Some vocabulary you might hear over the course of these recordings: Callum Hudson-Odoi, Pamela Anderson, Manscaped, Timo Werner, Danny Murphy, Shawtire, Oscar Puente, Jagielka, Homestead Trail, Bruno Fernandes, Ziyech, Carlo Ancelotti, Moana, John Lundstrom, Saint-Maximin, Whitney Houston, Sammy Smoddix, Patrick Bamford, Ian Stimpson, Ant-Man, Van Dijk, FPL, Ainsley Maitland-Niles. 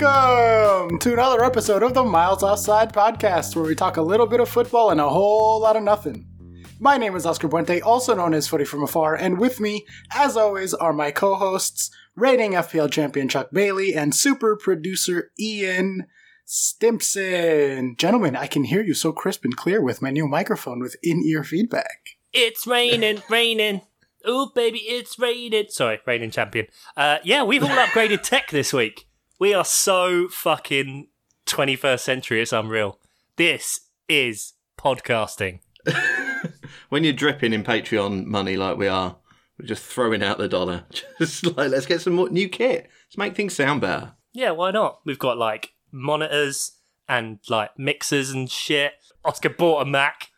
Welcome to another episode of the Miles Offside Podcast, where we talk a little bit of football and a whole lot of nothing. My name is Oscar Puente, also known as Footy From Afar, and with me, as always, are my co-hosts, reigning FPL champion Chuck Bailey and super producer Ian Stimpson. Gentlemen, I can hear you so crisp and clear with my new microphone with in-ear feedback. It's raining, raining. Ooh, baby, it's raining. Sorry, reigning champion. We've all upgraded tech this week. We are so fucking 21st century, it's unreal. This is podcasting. When you're dripping in Patreon money like we are, we're just throwing out the dollar. Just like, let's get some more new kit. Let's make things sound better. Yeah, why not? We've got like monitors and like mixers and shit. Oscar bought a Mac.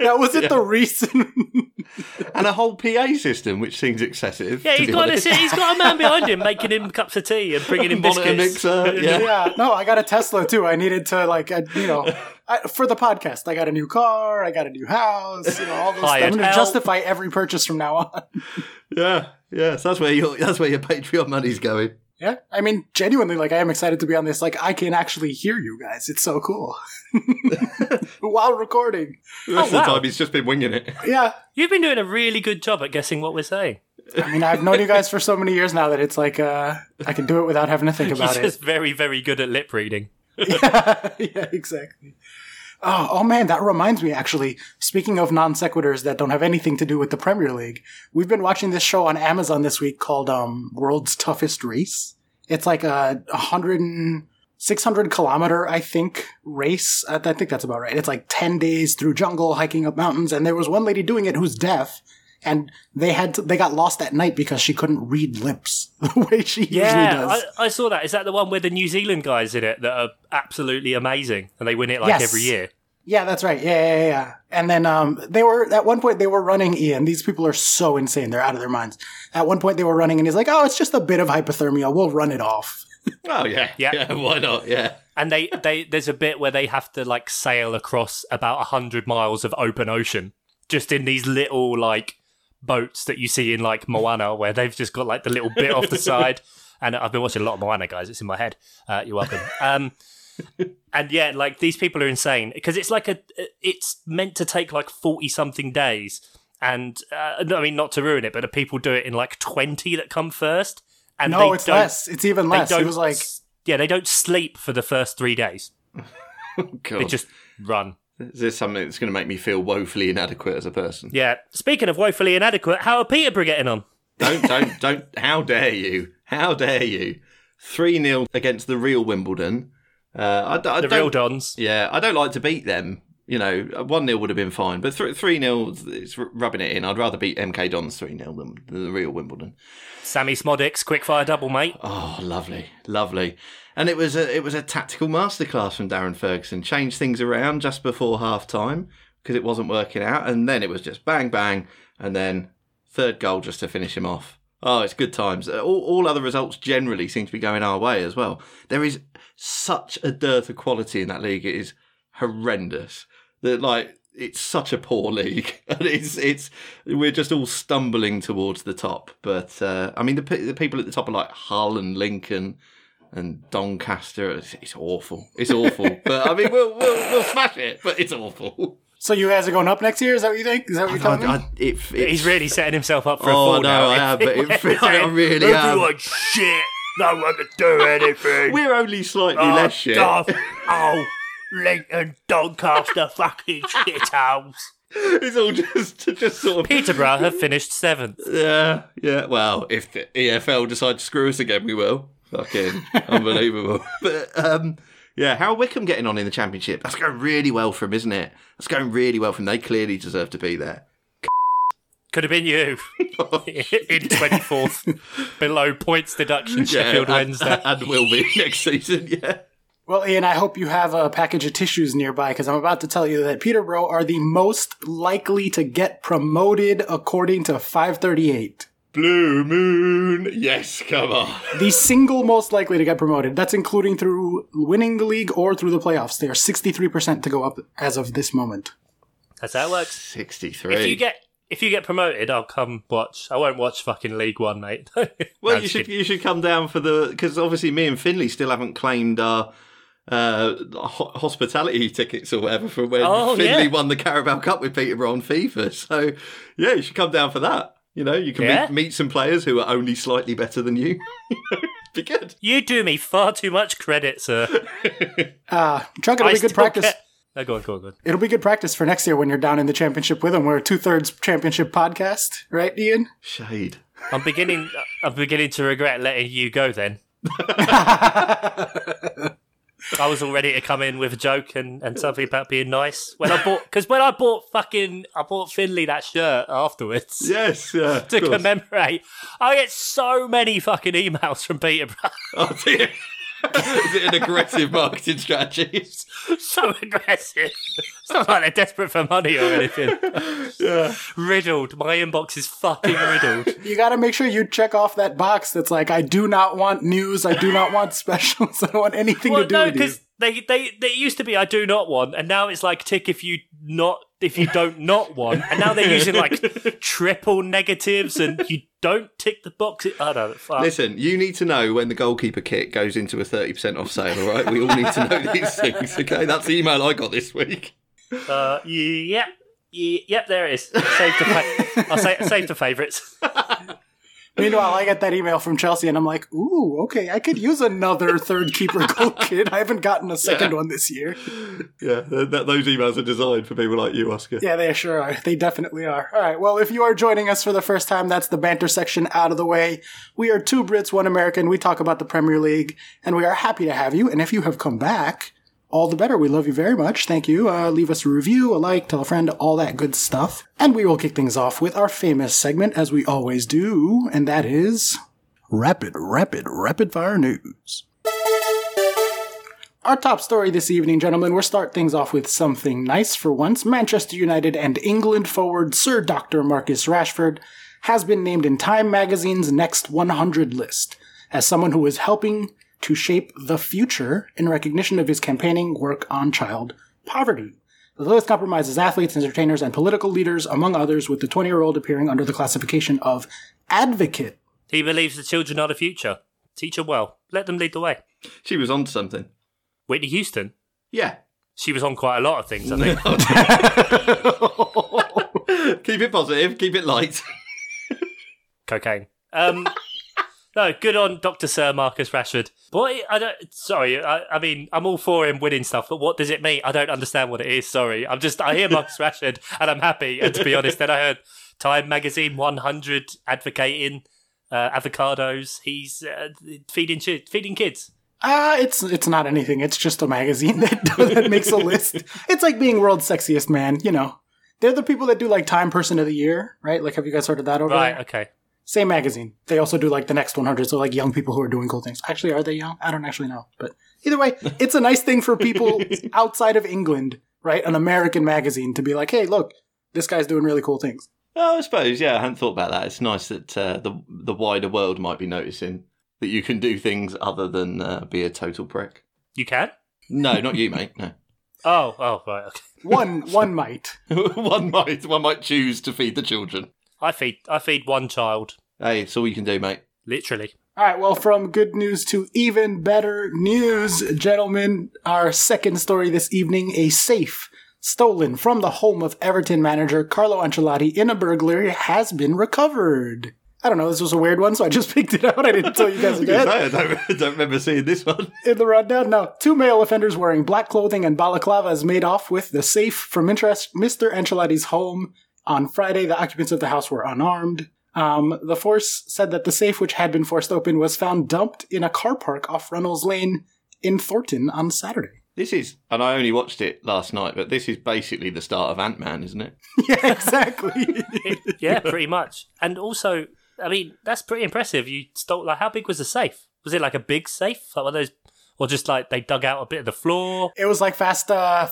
That wasn't the reason. And a whole PA system, which seems excessive. Yeah, he's got a man behind him making him cups of tea and bringing him biscuits. Mixer, yeah. No, I got a Tesla too. I needed to, for the podcast, I got a new car, I got a new house, all those stuff. I'm going to justify every purchase from now on. Yeah. So that's where your Patreon money's going. Yeah, I mean, genuinely, I am excited to be on this. I can actually hear you guys. It's so cool. While recording. The time he's just been winging it. Yeah. You've been doing a really good job at guessing what we're saying. I mean, I've known you guys for so many years now that it's I can do it without having to think about it. He's just very, very good at lip reading. Yeah, exactly. Oh, man, that reminds me, actually, speaking of non sequiturs that don't have anything to do with the Premier League, we've been watching this show on Amazon this week called World's Toughest Race. It's like a 600-kilometer, I think, race. I think that's about right. It's like 10 days through jungle, hiking up mountains, and there was one lady doing it who's deaf, and they got lost at night because she couldn't read lips the way she usually does. I saw that. Is that the one where the New Zealand guys in it that are absolutely amazing and they win it every year? Yeah, that's right. Yeah. And then at one point they were running, Ian. These people are so insane. They're out of their minds. At one point they were running and he's like, oh, it's just a bit of hypothermia. We'll run it off. Oh, yeah. Why not? Yeah. And they there's a bit where they have to sail across about 100 miles of open ocean just in these little boats that you see in Moana, where they've just got the little bit off the side. And I've been watching a lot of Moana, guys. It's in my head. You're welcome. These people are insane because it's it's meant to take 40 something days. And I mean, not to ruin it, but the people do it in 20 that come first. And no, it's less. It's even less. It was they don't sleep for the first 3 days. God. They just run. Is this something that's going to make me feel woefully inadequate as a person? Yeah. Speaking of woefully inadequate, how are Peterborough getting on? Don't. How dare you? 3-0 against the real Wimbledon. The real Dons. Yeah. I don't like to beat them. 1-0 would have been fine. But 3-0, it's rubbing it in. I'd rather beat MK Dons 3-0 than the real Wimbledon. Sammy Smoddix, quickfire double, mate. Oh, lovely. Lovely. And it was a tactical masterclass from Darren Ferguson. Changed things around just before half-time because it wasn't working out. And then it was just bang, bang. And then third goal just to finish him off. Oh, it's good times. All other results generally seem to be going our way as well. There is such a dearth of quality in that league. It is horrendous. It's such a poor league, and we're just all stumbling towards the top. But I mean, the people at the top are Hull and Lincoln and Doncaster. It's awful. It's awful. But I mean, we'll smash it. But it's awful. So you guys are going up next year? Is that what you think? Is that what you're talking about? He's really setting himself up for a fall now. I am, but it feels like I really am. Everyone's shit. No one can do anything. We're only slightly less shit. Lincoln, Doncaster, fucking shitholes. It's all just sort of... Peterborough have finished 7th. Yeah. Well, if the EFL decide to screw us again, we will. Fucking unbelievable. But, how are Wickham getting on in the Championship? That's going really well for them, isn't it? That's going really well for them. They clearly deserve to be there. Could have been you. In 24th. Below points deduction, Sheffield Wednesday. And will be next season, yeah. Well, Ian, I hope you have a package of tissues nearby because I'm about to tell you that Peterborough are the most likely to get promoted according to 538. Blue Moon. Yes, come on. The single most likely to get promoted. That's including through winning the league or through the playoffs. They are 63% to go up as of this moment. That's how it works. 63. If you get If you get promoted, I'll come watch. I won't watch fucking League One, mate. Well, no, you should come down for the... Because obviously me and Finley still haven't claimed our hospitality tickets or whatever from when Finley won the Carabao Cup with Peterborough on FIFA. So, yeah, you should come down for that. You know, you can meet some players who are only slightly better than you. Be good. You do me far too much credit, sir. Chuck, it'll be good practice. No, go on. It'll be good practice for next year when you're down in the championship with them. We're a 2/3 championship podcast, right, Ian? Shade. I'm beginning to regret letting you go. Then I was all ready to come in with a joke and something about being nice when I bought Finley that shirt afterwards. Yes, yeah, to commemorate. I get so many fucking emails from Peterborough. Oh dear. Is it an aggressive marketing strategy? So aggressive. It's not like they're desperate for money or anything. Yeah. Riddled. My inbox is fucking riddled. You got to make sure you check off that box that's like, I do not want news. I do not want specials. I don't want anything to do with you. They used to be I do not want, and now it's like tick if you don't not want, and now they're using like triple negatives, and you don't tick the box. I don't know. Listen, you need to know when the goalkeeper kit goes into a 30% off sale. All right, we all need to know these things. Okay, that's the email I got this week. Yep, there it is. Save the favourites. Meanwhile, I got that email from Chelsea, and I'm like, ooh, okay, I could use another third keeper goal kit. I haven't gotten a second one this year. Yeah, those emails are designed for people like you, Oscar. Yeah, they sure are. They definitely are. All right, well, if you are joining us for the first time, that's the banter section out of the way. We are two Brits, one American. We talk about the Premier League, and we are happy to have you. And if you have come back, all the better. We love you very much. Thank you. Leave us a review, a like, tell a friend, all that good stuff. And we will kick things off with our famous segment, as we always do, and that is Rapid Fire News. Our top story this evening, gentlemen, we'll start things off with something nice for once. Manchester United and England forward Sir Dr. Marcus Rashford has been named in Time magazine's Next 100 list as someone who is helping to shape the future in recognition of his campaigning work on child poverty. The list comprises athletes, entertainers, and political leaders, among others, with the 20-year-old appearing under the classification of advocate. He believes the children are the future. Teach them well. Let them lead the way. She was on to something. Whitney Houston? Yeah. She was on quite a lot of things, I think. Keep it positive. Keep it light. Cocaine. No, good on Dr. Sir Marcus Rashford. Boy, I mean, I'm all for him winning stuff, but what does it mean? I don't understand what it is, sorry. I hear Marcus Rashford and I'm happy. And to be honest, then I heard Time Magazine 100 advocating avocados. He's feeding kids. It's not anything. It's just a magazine that makes a list. It's like being World's Sexiest Man, you know. They're the people that do like Time Person of the Year, right? Like, have you guys heard of that over there? Right, okay. Same magazine. They also do like the Next 100, so like young people who are doing cool things. Actually, are they young? I don't actually know. But either way, it's a nice thing for people outside of England, right? An American magazine to be like, hey, look, this guy's doing really cool things. Oh, I suppose, yeah, I hadn't thought about that. It's nice that the wider world might be noticing that you can do things other than be a total prick. You can? No, not you, mate, no. Oh, right, okay. One might. One might choose to feed the children. I feed one child. Hey, it's all you can do, mate. Literally. All right, well, from good news to even better news, gentlemen, our second story this evening, a safe stolen from the home of Everton manager Carlo Ancelotti in a burglary has been recovered. I don't know, this was a weird one, so I just picked it out. I didn't tell you guys again. I don't remember seeing this one. In the rundown, no. Two male offenders wearing black clothing and balaclavas made off with the safe from Mr. Ancelotti's home. On Friday, the occupants of the house were unarmed. The force said that the safe, which had been forced open, was found dumped in a car park off Runnels Lane in Thornton on Saturday. This is, and I only watched it last night, but this is basically the start of Ant-Man, isn't it? Yeah, exactly. Yeah, pretty much. And also, I mean, that's pretty impressive. You stole, like, how big was the safe? Was it like a big safe? Like one of those... Or just like they dug out a bit of the floor. It was like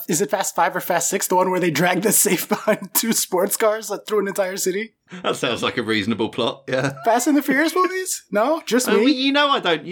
is it Fast 5 or Fast 6? The one where they dragged the safe behind two sports cars through an entire city? That sounds like a reasonable plot, yeah. Fast and the Furious movies? No, just me. I mean, you know I don't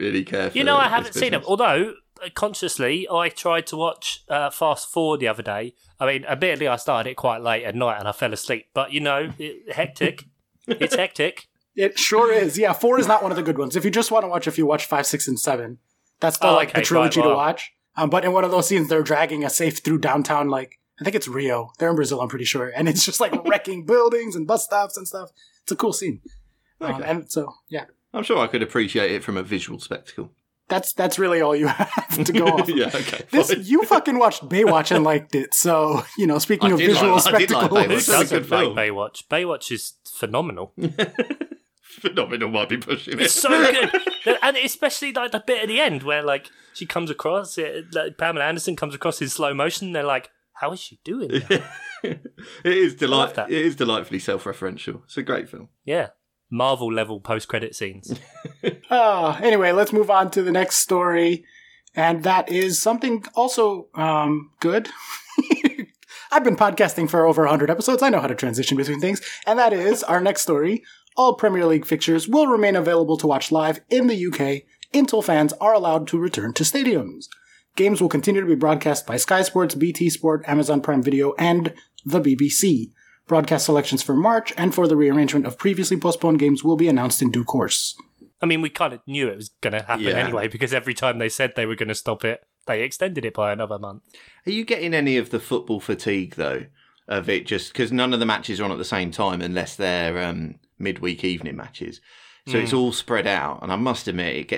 really care for you know I haven't seen them, although consciously, I tried to watch Fast Four the other day. I mean, admittedly, I started it quite late at night and I fell asleep. But, you know, hectic. It's hectic. It sure is. Yeah, 4 is not one of the good ones. If you just want to watch, if you watch 5, 6, and 7, that's the, like, okay, the trilogy to watch. But in one of those scenes, they're dragging a safe through downtown, like, I think it's Rio. They're in Brazil, I'm pretty sure. And it's just, like, wrecking buildings and bus stops and stuff. It's a cool scene. Okay. And so, yeah. I'm sure I could appreciate it from a visual spectacle. That's really all you have to go off. Yeah, okay. You fucking watched Baywatch and liked it. So, you know, speaking of visual spectacles. I did like Baywatch. That's a good film. Baywatch. Baywatch is phenomenal. Phenomenal might be pushing it. It's so good. And especially like the bit at the end where like she comes across, like, Pamela Anderson comes across in slow motion. And they're like, how is she doing that? It is delightfully self-referential. It's a great film. Yeah. Marvel-level post-credit scenes. Anyway, let's move on to the next story, and that is something also good. I've been podcasting for over 100 episodes. I know how to transition between things, and that is our next story. All Premier League fixtures will remain available to watch live in the UK until fans are allowed to return to stadiums. Games will continue to be broadcast by Sky Sports, BT Sport, Amazon Prime Video, and the BBC. Broadcast selections for March and for the rearrangement of previously postponed games will be announced in due course. I mean, we kind of knew it was going to happen anyway, because every time they said they were going to stop it, they extended it by another month. Are you getting any of the football fatigue, though, of it just... Because none of the matches are on at the same time unless they're midweek evening matches. So it's all spread out. And I must admit,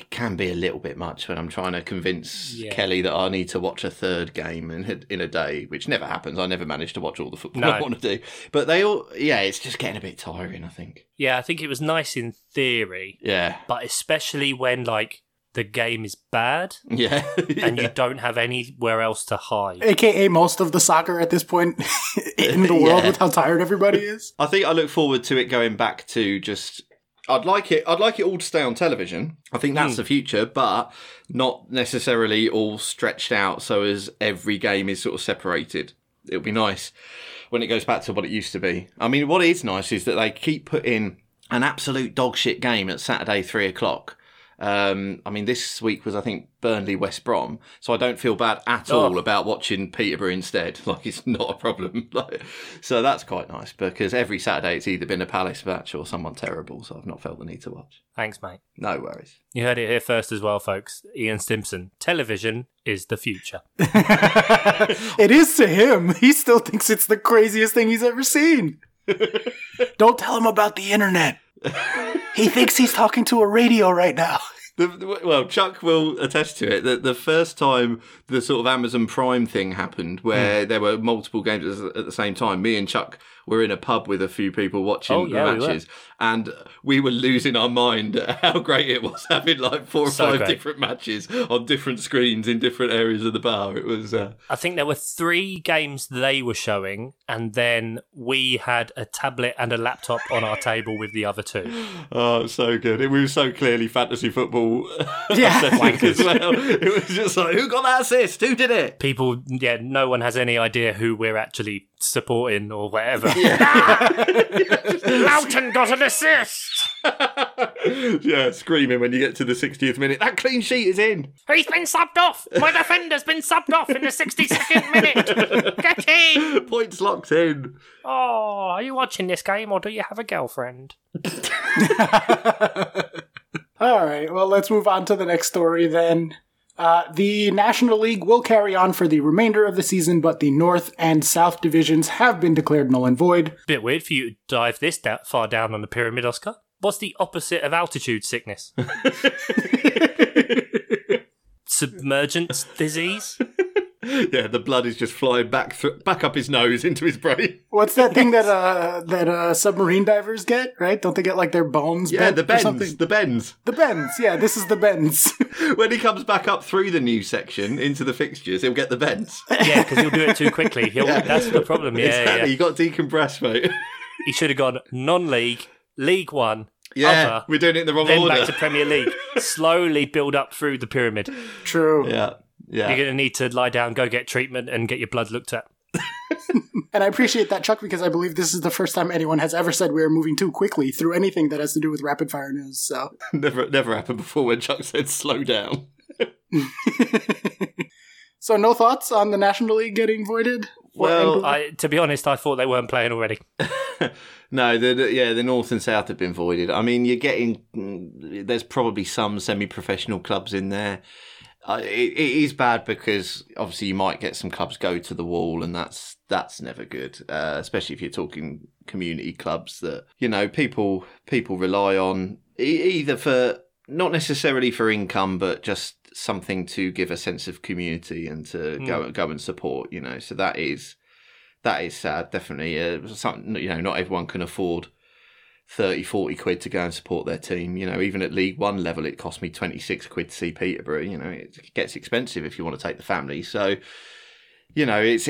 it can be a little bit much when I'm trying to convince Kelly that I need to watch a third game in a day, which never happens. I never manage to watch all the football I want to do. But they all, it's just getting a bit tiring, I think. Yeah, I think it was nice in theory. Yeah. But especially when, like, the game is bad. Yeah. And you don't have anywhere else to hide. AKA most of the soccer at this point in the world with how tired everybody is. I think I look forward to it going back to just... I'd like it all to stay on television. I think that's the future, but not necessarily all stretched out so as every game is sort of separated. It'll be nice when it goes back to what it used to be. I mean, what is nice is that they keep putting an absolute dog shit game at Saturday 3:00. I mean, this week was, I think, Burnley West Brom, so I don't feel bad at all about watching Peterborough instead. Like, it's not a problem. So that's quite nice, because every Saturday it's either been a Palace match or someone terrible, so I've not felt the need to watch. Thanks, mate. No worries. You heard it here first as well, folks. Ian Stimpson, television is the future. It is to him. He still thinks it's the craziest thing he's ever seen. Don't tell him about the internet. He thinks he's talking to a radio right now. Well, Chuck will attest to it. The first time the sort of Amazon Prime thing happened, where there were multiple games at the same time, me and Chuck were in a pub with a few people watching the matches, and we were losing our mind at how great it was having like four or five different matches on different screens in different areas of the bar. It was. I think there were 3 games they were showing, and then we had a tablet and a laptop on our table with the other 2. Oh, so good! We were so clearly fantasy football. As well. It was just like, who got that assist? Who did it? People, no one has any idea who we're actually supporting or whatever. Loughton got an assist. Screaming when you get to the 60th minute. That clean sheet is in. He's been subbed off. My defender's been subbed off in the 62nd minute. Get in. Points locked in. Oh, are you watching this game or do you have a girlfriend? All right. Well, let's move on to the next story then. The National League will carry on for the remainder of the season, but the North and South divisions have been declared null and void. Bit weird for you to dive this far down on the pyramid, Oscar. What's the opposite of altitude sickness? Submergence disease? Yeah, the blood is just flying back up his nose into his brain. What's that thing that submarine divers get, right? Don't they get, like, their bones bent or something? The bends. Yeah, this is the bends. When he comes back up through the new section into the fixtures, he'll get the bends. Yeah, because he'll do it too quickly. That's the problem, Exactly, you got decompressed, mate. He should have gone non-league, League One, other, we're doing it in the wrong order. Then back to Premier League. Slowly build up through the pyramid. True. Yeah. You're going to need to lie down, go get treatment, and get your blood looked at. And I appreciate that, Chuck, because I believe this is the first time anyone has ever said we're moving too quickly through anything that has to do with rapid-fire news. So never happened before when Chuck said slow down. So no thoughts on the National League getting voided? Well, to be honest, I thought they weren't playing already. No, the North and South have been voided. I mean, there's probably some semi-professional clubs in there. It is bad because obviously you might get some clubs go to the wall, and that's never good, especially if you're talking community clubs that, you know, people rely on either for, not necessarily for income, but just something to give a sense of community and to go and support, you know. So that is sad, definitely. Something, you know, not everyone can afford 30, 40 quid to go and support their team. You know, even at League One level, it cost me 26 quid to see Peterborough. You know, it gets expensive if you want to take the family. So, you know, it's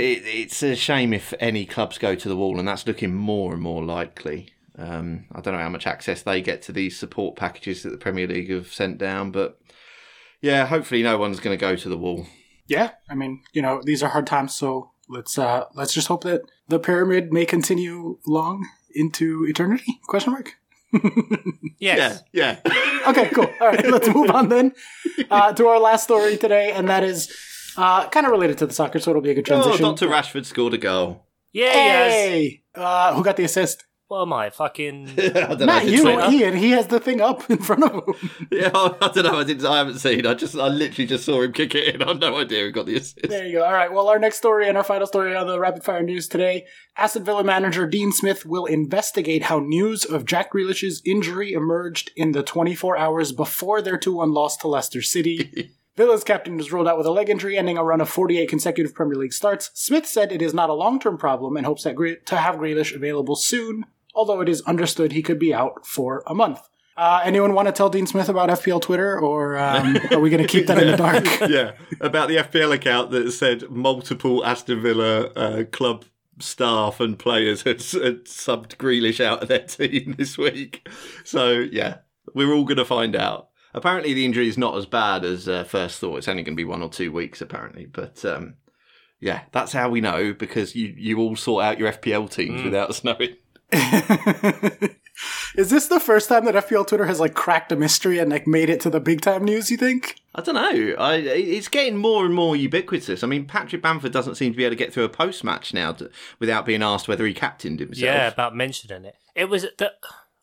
a shame if any clubs go to the wall, and that's looking more and more likely. I don't know how much access they get to these support packages that the Premier League have sent down, but yeah, hopefully no one's going to go to the wall. Yeah, I mean, you know, these are hard times, so let's just hope that the pyramid may continue long into eternity? ? Yes. Yeah. Okay, cool. All right, let's move on then to our last story today, and that is kind of related to the soccer, so it'll be a good transition. Oh, Dr. Rashford scored a goal. Yeah, hey! Yes. Who got the assist? Well, my fucking... Not you, Ian. He has the thing up in front of him. Yeah, I don't know. I haven't seen. I literally just saw him kick it in. I have no idea who got the assist. There you go. All right. Well, our next story and our final story on the Rapid Fire News today. Aston Villa manager Dean Smith will investigate how news of Jack Grealish's injury emerged in the 24 hours before their 2-1 loss to Leicester City. Villa's captain was ruled out with a leg injury, ending a run of 48 consecutive Premier League starts. Smith said it is not a long-term problem and hopes that to have Grealish available soon, although it is understood he could be out for a month. Anyone want to tell Dean Smith about FPL Twitter, or are we going to keep that in the dark? Yeah, about the FPL account that said multiple Aston Villa club staff and players had subbed Grealish out of their team this week. So, yeah, we're all going to find out. Apparently the injury is not as bad as first thought. It's only going to be 1 or 2 weeks, apparently. But... yeah, that's how we know, because you all sort out your FPL teams without us knowing. Is this the first time that FPL Twitter has cracked a mystery and made it to the big time news, you think? I don't know. It's getting more and more ubiquitous. I mean, Patrick Bamford doesn't seem to be able to get through a post match now without being asked whether he captained himself. Yeah, about mentioning it. It was that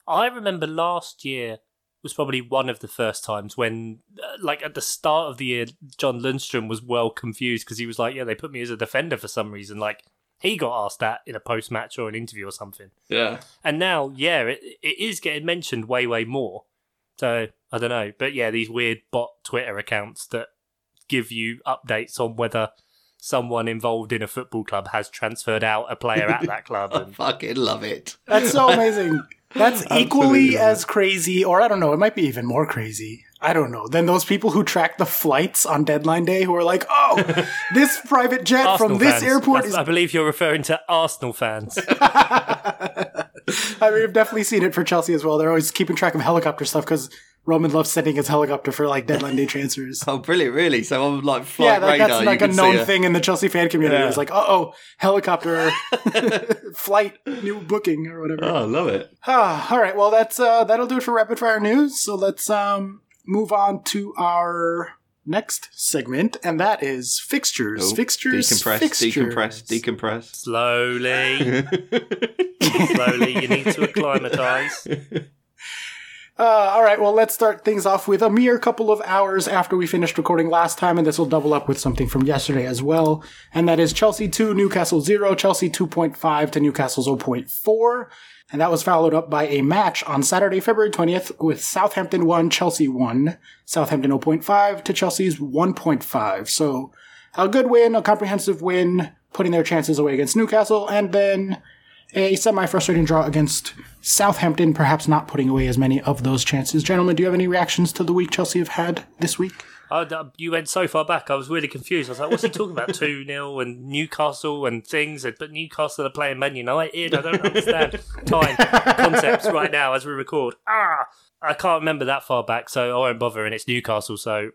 I remember last year was probably one of the first times when, at the start of the year, John Lundstrom was well confused because he was like, yeah, they put me as a defender for some reason. He got asked that in a post-match or an interview or something. Yeah. And now, yeah, it is getting mentioned way more. So, I don't know. But yeah, these weird bot Twitter accounts that give you updates on whether someone involved in a football club has transferred out a player at that club. I fucking love it. That's so amazing. That's equally as crazy, or I don't know, it might be even more crazy, I don't know, than those people who track the flights on deadline day who are like, oh, this private jet Arsenal from this fans. Airport I believe you're referring to Arsenal fans. I mean, I've definitely seen it for Chelsea as well. They're always keeping track of helicopter stuff because Roman loves sending his helicopter for deadline day transfers. Oh, brilliant, really? So I'm flight radar. That's a known thing in the Chelsea fan community. Yeah. It's uh-oh, helicopter flight, new booking or whatever. Oh, I love it. All right, well, that's that'll do it for Rapid Fire News. So let's move on to our next segment, and that is fixtures. Oh, fixtures, decompress. Slowly, you need to acclimatise. All right, well, let's start things off with a mere couple of hours after we finished recording last time, and this will double up with something from yesterday as well, and that is Chelsea 2, Newcastle 0, Chelsea 2.5 to Newcastle 0.4, and that was followed up by a match on Saturday, February 20th, with Southampton 1, Chelsea 1, Southampton 0.5 to Chelsea's 1.5, so a good win, a comprehensive win, putting their chances away against Newcastle, and then a semi-frustrating draw against Southampton, perhaps not putting away as many of those chances. Gentlemen, do you have any reactions to the week Chelsea have had this week? You went so far back, I was really confused. I was like, what's he talking about? 2-0 and Newcastle and things, but Newcastle are playing Man United. I don't understand time concepts right now as we record. I can't remember that far back, so I won't bother, and it's Newcastle, so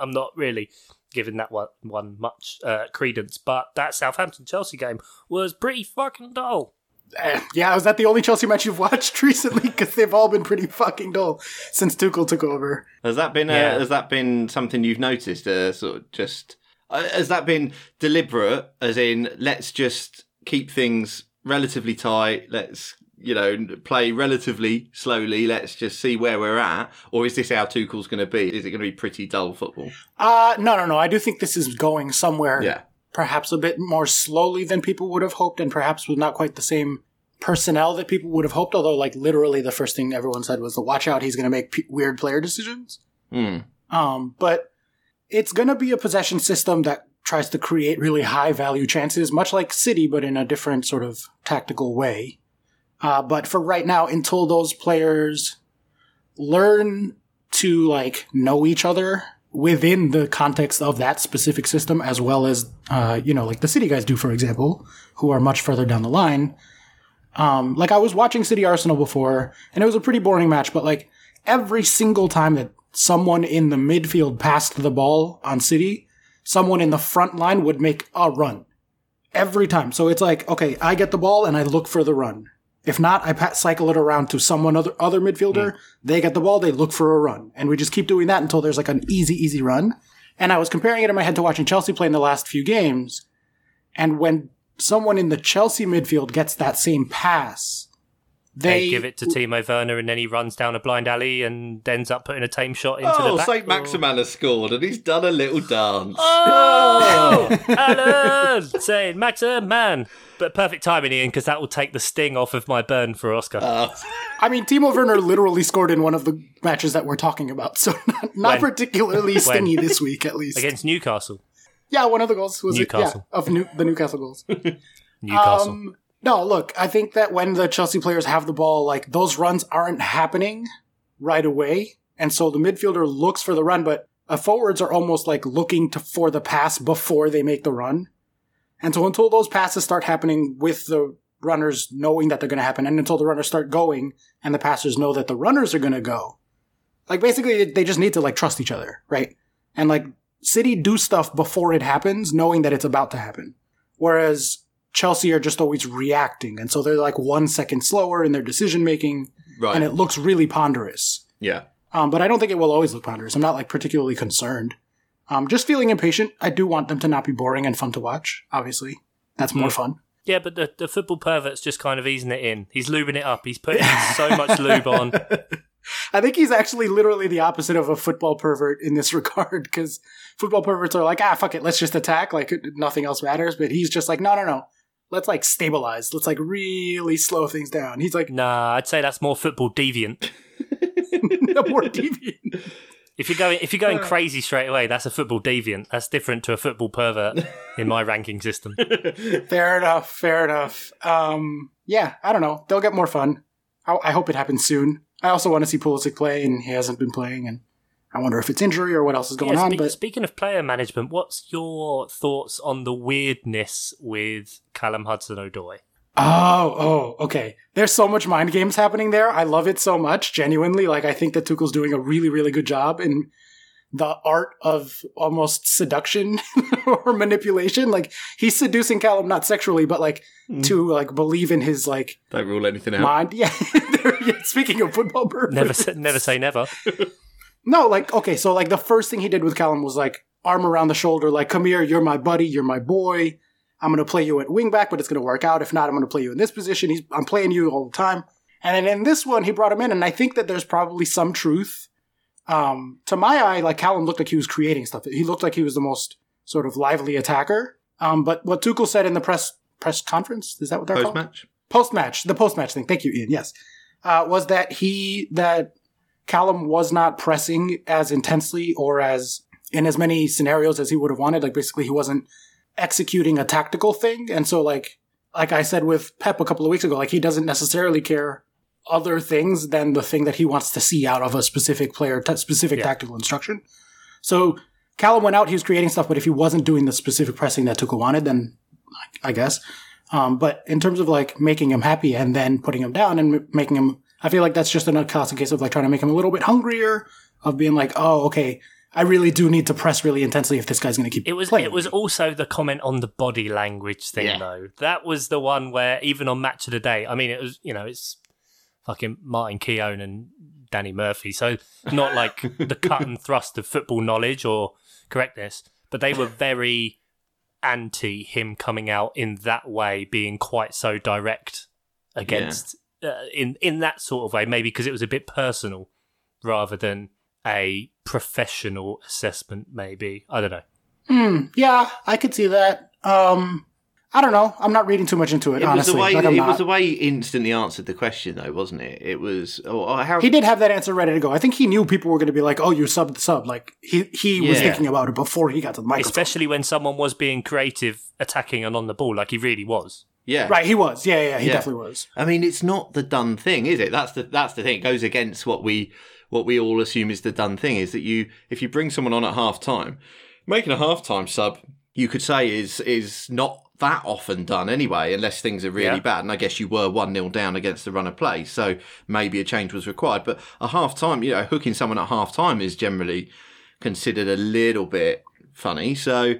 I'm not really given that one much credence. But that Southampton-Chelsea game was pretty fucking dull. Yeah, was that the only Chelsea match you've watched recently? Because they've all been pretty fucking dull since Tuchel took over. Has that been something you've noticed? Sort of just has that been deliberate? As in, let's just keep things relatively tight. Let's play relatively slowly. Let's just see where we're at. Or is this how Tuchel's going to be? Is it going to be pretty dull football? No. I do think this is going somewhere. Yeah. Perhaps a bit more slowly than people would have hoped, and perhaps with not quite the same personnel that people would have hoped, although, literally the first thing everyone said was, watch out, he's going to make weird player decisions. Mm. But it's going to be a possession system that tries to create really high-value chances, much like City, but in a different sort of tactical way. But for right now, until those players learn to, know each other within the context of that specific system, as well as, the City guys do, for example, who are much further down the line. I was watching City Arsenal before, and it was a pretty boring match, but, every single time that someone in the midfield passed the ball on City, someone in the front line would make a run. Every time. So it's okay, I get the ball, and I look for the run. If not, I cycle it around to someone other midfielder. Mm. They get the ball. They look for a run. And we just keep doing that until there's an easy run. And I was comparing it in my head to watching Chelsea play in the last few games. And when someone in the Chelsea midfield gets that same pass, they give it to Timo Werner, and then he runs down a blind alley and ends up putting a tame shot into the back. Oh, Saint-Maximin has scored, and he's done a little dance. Oh! Alan! Saint-Maximin! But perfect timing, Ian, because that will take the sting off of my burn for Oscar. Timo Werner literally scored in one of the matches that we're talking about, so not particularly stingy this week, at least. Against Newcastle. Yeah, one of the goals was Newcastle. The Newcastle goals. Newcastle. No, look, I think that when the Chelsea players have the ball, those runs aren't happening right away. And so the midfielder looks for the run, but forwards are almost looking for the pass before they make the run. And so until those passes start happening with the runners knowing that they're going to happen, and until the runners start going and the passers know that the runners are going to go, basically they just need to trust each other, right? And City do stuff before it happens, knowing that it's about to happen. Whereas Chelsea are just always reacting, and so they're 1 second slower in their decision making, right? And it looks really ponderous. Yeah. But I don't think it will always look ponderous. I'm not particularly concerned. Just feeling impatient. I do want them to not be boring and fun to watch. Obviously, that's more fun. Yeah, but the football pervert's just kind of easing it in. He's lubing it up. He's putting so much lube on. I think he's actually literally the opposite of a football pervert in this regard, because football perverts are fuck it, let's just attack, nothing else matters. But he's just no. Let's stabilize. Let's really slow things down. He's nah, I'd say that's more football deviant. No, more deviant. If you're going crazy straight away, that's a football deviant. That's different to a football pervert in my ranking system. Fair enough. Yeah, I don't know. They'll get more fun. I hope it happens soon. I also want to see Pulisic play, and he hasn't been playing, and I wonder if it's injury or what else is going on. But speaking of player management, what's your thoughts on the weirdness with Callum Hudson-Odoi? Oh, okay. There's so much mind games happening there. I love it so much, genuinely. I think that Tuchel's doing a really, really good job in the art of almost seduction or manipulation. He's seducing Callum, not sexually, but to believe in his don't rule anything out. Mind. Yeah. Speaking of football perverts. Never say never. No, okay, so, the first thing he did with Callum was, arm around the shoulder, come here, you're my buddy, you're my boy, I'm going to play you at wing back, but it's going to work out. If not, I'm going to play you in this position. I'm playing you all the time. And then in this one, he brought him in, and I think that there's probably some truth. To my eye, Callum looked like he was creating stuff. He looked like he was the most sort of lively attacker. But what Tuchel said in the press conference, is that what they're called? Post-match. The post-match thing. Thank you, Ian. Yes. Was that Callum was not pressing as intensely or as in as many scenarios as he would have wanted. Basically, he wasn't executing a tactical thing. And so, like I said with Pep a couple of weeks ago, he doesn't necessarily care other things than the thing that he wants to see out of a specific player, specific tactical instruction. So Callum went out, he was creating stuff, but if he wasn't doing the specific pressing that Tuchel wanted, then I guess. But in terms of, making him happy and then putting him down and making him... I feel like that's just another classic case of trying to make him a little bit hungrier, of being oh, okay, I really do need to press really intensely if this guy's going to keep playing. It was also the comment on the body language thing, though. That was the one where, even on Match of the Day, I mean, it was, you know, it's fucking Martin Keown and Danny Murphy, so not like the cut and thrust of football knowledge or correctness, but they were very anti him coming out in that way, being quite so direct against, in that sort of way, maybe because it was a bit personal rather than a professional assessment, maybe. I don't know. Yeah, I could see that. I don't know. I'm not reading too much into it, honestly. Was the way he instantly answered the question, though, wasn't it? It was... He did have that answer ready to go. I think he knew people were going to be like, oh, you subbed the sub. Like, he was thinking about it before he got to the microphone. Especially when someone was being creative, attacking and on the ball, like he really was. Yeah. Right, he was. He definitely was. I mean, it's not the done thing, is it? That's the thing. It goes against what we all assume is the done thing, is that if you bring someone on at half-time, making a half-time sub, you could say is not that often done anyway, unless things are really bad. And I guess you were 1-0 down against the run of play, so maybe a change was required. But a half-time, you know, hooking someone at half-time is generally considered a little bit funny. So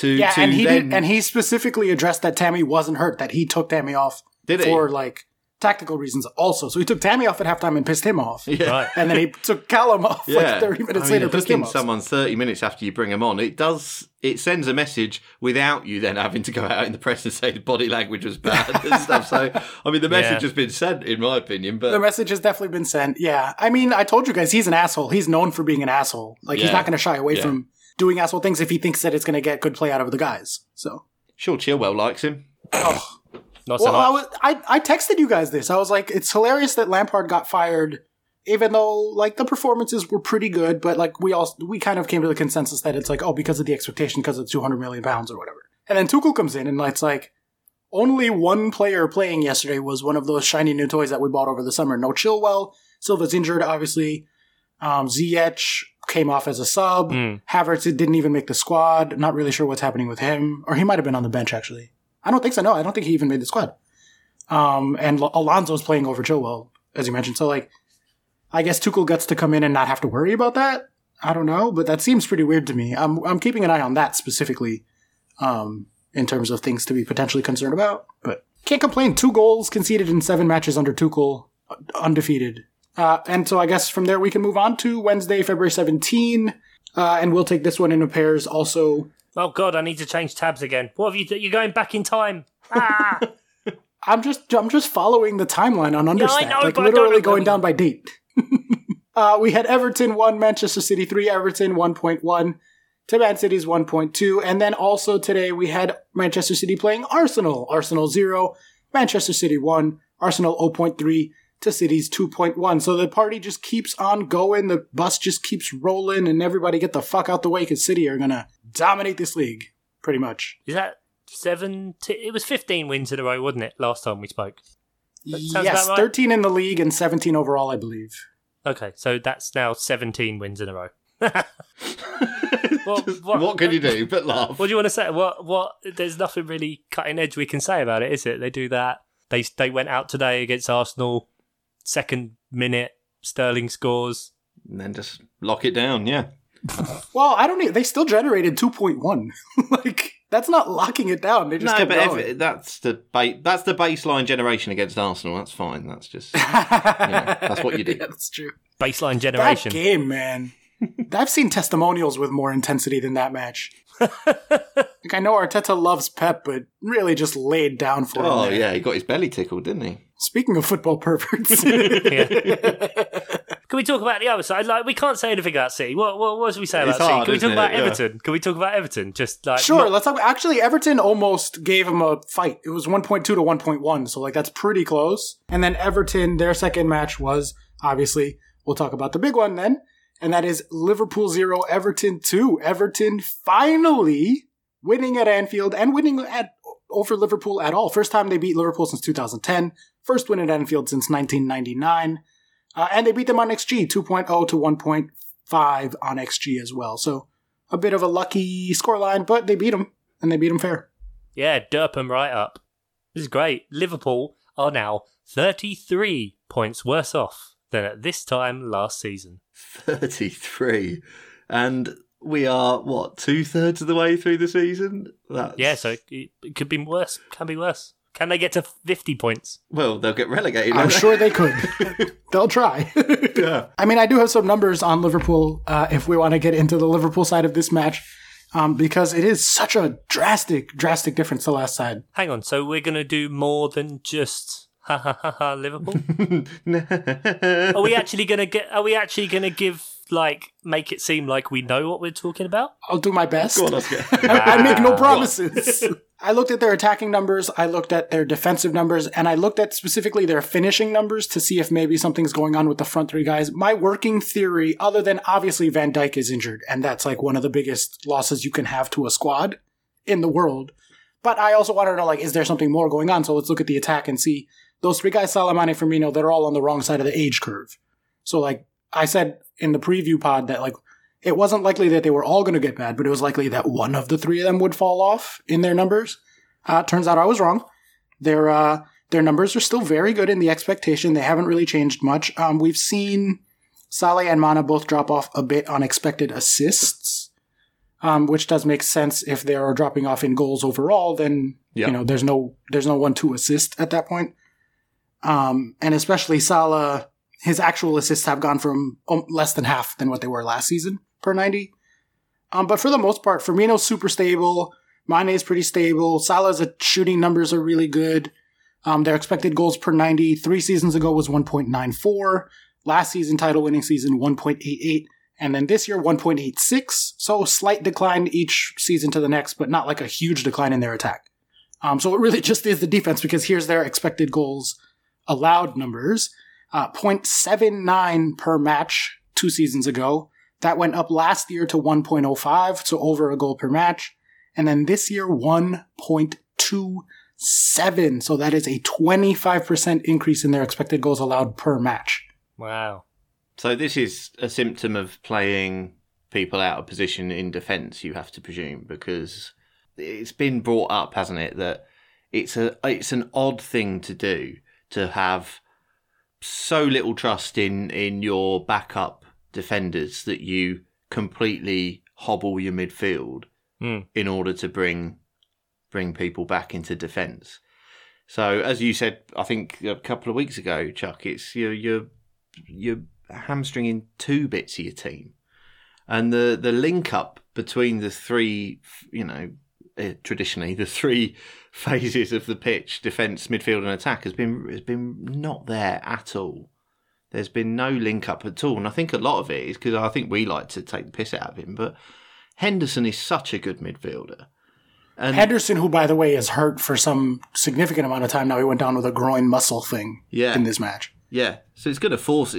he specifically addressed that Tammy wasn't hurt, that he took Tammy off for, like, tactical reasons also. So he took Tammy off at halftime and pissed him off. Yeah. Right. And then he took Callum off 30 minutes later, pissed him off. Someone 30 minutes after you bring him on, it sends a message without you then having to go out in the press and say the body language was bad and stuff. So, I mean, the message has been sent, in my opinion. But the message has definitely been sent, yeah. I mean, I told you guys, he's an asshole. He's known for being an asshole. Like, he's not going to shy away from doing asshole things if he thinks that it's going to get good play out of the guys. So, sure, Chilwell likes him. Oh. Not so much. I texted you guys this. I was like, it's hilarious that Lampard got fired, even though, like, the performances were pretty good, but, like, we kind of came to the consensus that it's like, oh, because of the expectation, because of £200 million or whatever. And then Tuchel comes in, and it's like, only one player playing yesterday was one of those shiny new toys that we bought over the summer. No Chilwell, Silva's injured, obviously. Ziyech came off as a sub. Havertz didn't even make the squad. Not really sure what's happening with him. Or he might have been on the bench, actually. I don't think so. No, I don't think he even made the squad. And Alonso's playing over Chilwell, as you mentioned. So, like, I guess Tuchel gets to come in and not have to worry about that. I don't know, but that seems pretty weird to me. I'm keeping an eye on that specifically, in terms of things to be potentially concerned about. But can't complain. 2 goals conceded in 7 matches under Tuchel, undefeated. And so I guess from there we can move on to Wednesday, February 17, and we'll take this one into pairs also. Oh, God, I need to change tabs again. What have you done? You're going back in time. Ah! I'm just following the timeline on Understat. Yeah, I know, like, but literally I don't know going down by date. We had Everton 1, Manchester City 3, Everton 1.1, to Man City's 1.2. And then also today we had Manchester City playing Arsenal. Arsenal 0, Manchester City 1, Arsenal 0.3 to City's 2.1. So the party just keeps on going. The bus just keeps rolling, and everybody get the fuck out the way because City are going to dominate this league, pretty much. Is that 17? It was 15 wins in a row, wasn't it, last time we spoke? Yes, right? 13 in the league and 17 overall, I believe. Okay, so that's now 17 wins in a row. What can you do but laugh? What do you want to say? What? There's nothing really cutting edge we can say about it, is it? They do that. They went out today against Arsenal. Second minute, Sterling scores. And then just lock it down, yeah. Well, I don't know. They still generated 2.1. Like, that's not locking it down. They just kept going. That's the baseline generation against Arsenal. That's fine. That's just that's what you do. Yeah, that's true. Baseline generation. That game, man. I've seen testimonials with more intensity than that match. Like, I know Arteta loves Pep, but really just laid down for him. Oh yeah, he got his belly tickled, didn't he? Speaking of football perverts. Can we talk about the other side? Like, we can't say anything about City. What was we say about City? Can we talk about Everton? Yeah. Can we talk about Everton? Just like sure. Let's talk. Actually, Everton almost gave him a fight. It was 1.2 to 1.1, so like that's pretty close. And then Everton, their second match was obviously we'll talk about the big one then, and that is Liverpool 0, Everton 2. Everton finally winning at Anfield and winning at over Liverpool at all. First time they beat Liverpool since 2010. First win at Anfield since 1999. And they beat them on XG, 2.0 to 1.5 on XG as well. So a bit of a lucky scoreline, but they beat them, and they beat them fair. Yeah, derp them right up. This is great. Liverpool are now 33 points worse off than at this time last season. 33? and we are, what, 2/3 of the way through the season? Yeah, so it could be worse. Can be worse. Can they get to 50 points? Well, they'll get relegated. I'm sure they could. They'll try. Yeah. I mean, I do have some numbers on Liverpool if we want to get into the Liverpool side of this match, because it is such a drastic difference to last side. Hang on. So we're going to do more than just... ha ha ha ha Liverpool. No. Are we actually gonna give, like, make it seem like we know what we're talking about? I'll do my best. Go on, Oscar. I make no promises. I looked at their attacking numbers, I looked at their defensive numbers, and I looked at specifically their finishing numbers to see if maybe something's going on with the front three guys. My working theory, other than obviously Van Dijk is injured, and that's like one of the biggest losses you can have to a squad in the world. But I also wanted to know, like, is there something more going on? So let's look at the attack and see. Those three guys, Salah, Mane, Firmino, they're all on the wrong side of the age curve. So, like, I said in the preview pod that, like, it wasn't likely that they were all going to get bad, but it was likely that one of the three of them would fall off in their numbers. Turns out I was wrong. Their numbers are still very good in the expectation. They haven't really changed much. We've seen Salah and Mane both drop off a bit on expected assists, which does make sense if they are dropping off in goals overall. Then, yep. You know, there's no one to assist at that point. And especially Salah, his actual assists have gone from less than half than what they were last season per 90. But for the most part, Firmino's super stable. Mane's pretty stable. Salah's shooting numbers are really good. Their expected goals per 90 3 seasons ago was 1.94. Last season, title-winning season, 1.88. And then this year, 1.86. So slight decline each season to the next, but not like a huge decline in their attack. So it really just is the defense, because here's their expected goals allowed numbers, 0.79 per match 2 seasons ago. That went up last year to 1.05, so over a goal per match. And then this year, 1.27. So that is a 25% increase in their expected goals allowed per match. Wow. So this is a symptom of playing people out of position in defence, you have to presume, because it's been brought up, hasn't it, that it's an odd thing to do, to have so little trust in your backup defenders that you completely hobble your midfield in order to bring people back into defence. So, as you said, I think a couple of weeks ago, Chuck, it's you're hamstringing 2 bits of your team, and the link up between the three, you know. Traditionally, the 3 phases of the pitch, defence, midfield and attack, has been not there at all. There's been no link-up at all, and I think a lot of it is because I think we like to take the piss out of him, but Henderson is such a good midfielder. And Henderson, who, by the way, is hurt for some significant amount of time now. He went down with a groin muscle thing in this match. Yeah, so it's going to force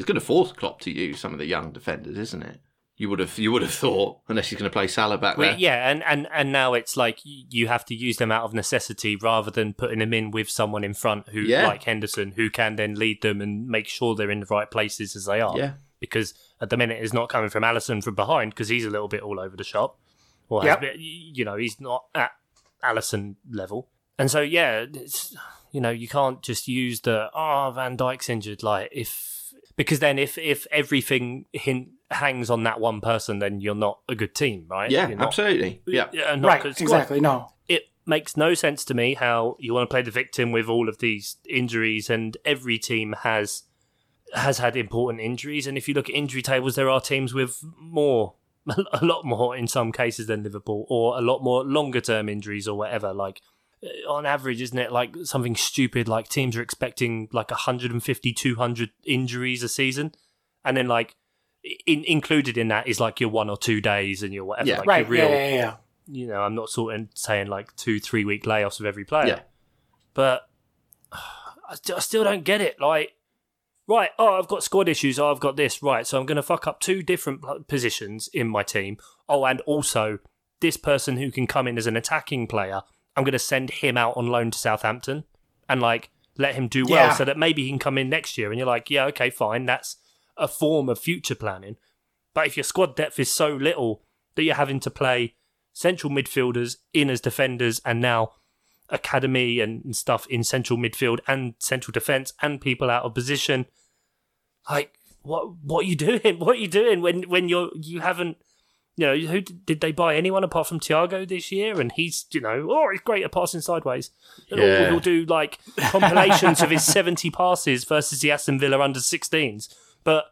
Klopp to use some of the young defenders, isn't it? You would have thought, unless he's going to play Salah back there. Yeah, and now it's like you have to use them out of necessity rather than putting them in with someone in front who, like Henderson, who can then lead them and make sure they're in the right places as they are. Yeah. Because at the minute it's not coming from Alisson from behind, because he's a little bit all over the shop. Or he's not at Alisson level. And so, it's, you can't just use the, Van Dijk's injured, like, because then if everything hangs on that one person, then you're not a good team, right? Yeah, absolutely. Yeah, right, exactly, no. It makes no sense to me how you want to play the victim with all of these injuries, and every team has had important injuries, and if you look at injury tables, there are teams with a lot more in some cases than Liverpool, or a lot more longer-term injuries or whatever, like... On average, isn't it like something stupid? Like teams are expecting like 150, 200 injuries a season, and then like included in that is like your 1 or 2 days and your whatever. Yeah, like right. Your real, yeah. You know, I'm not sort of saying like 2-3 week layoffs of every player, but I still don't get it. Like, right? Oh, I've got squad issues. Oh, I've got this. Right, so I'm going to fuck up 2 different positions in my team. Oh, and also this person who can come in as an attacking player. I'm going to send him out on loan to Southampton and like let him do well so that maybe he can come in next year. And you're like, yeah, okay, fine. That's a form of future planning. But if your squad depth is so little that you're having to play central midfielders in as defenders and now academy and stuff in central midfield and central defence and people out of position, like what are you doing? What are you doing when you haven't You know, who did they buy anyone apart from Thiago this year? And he's, you know, oh, he's great at passing sideways. And yeah. He'll do like compilations of his 70 passes versus the Aston Villa under 16s. But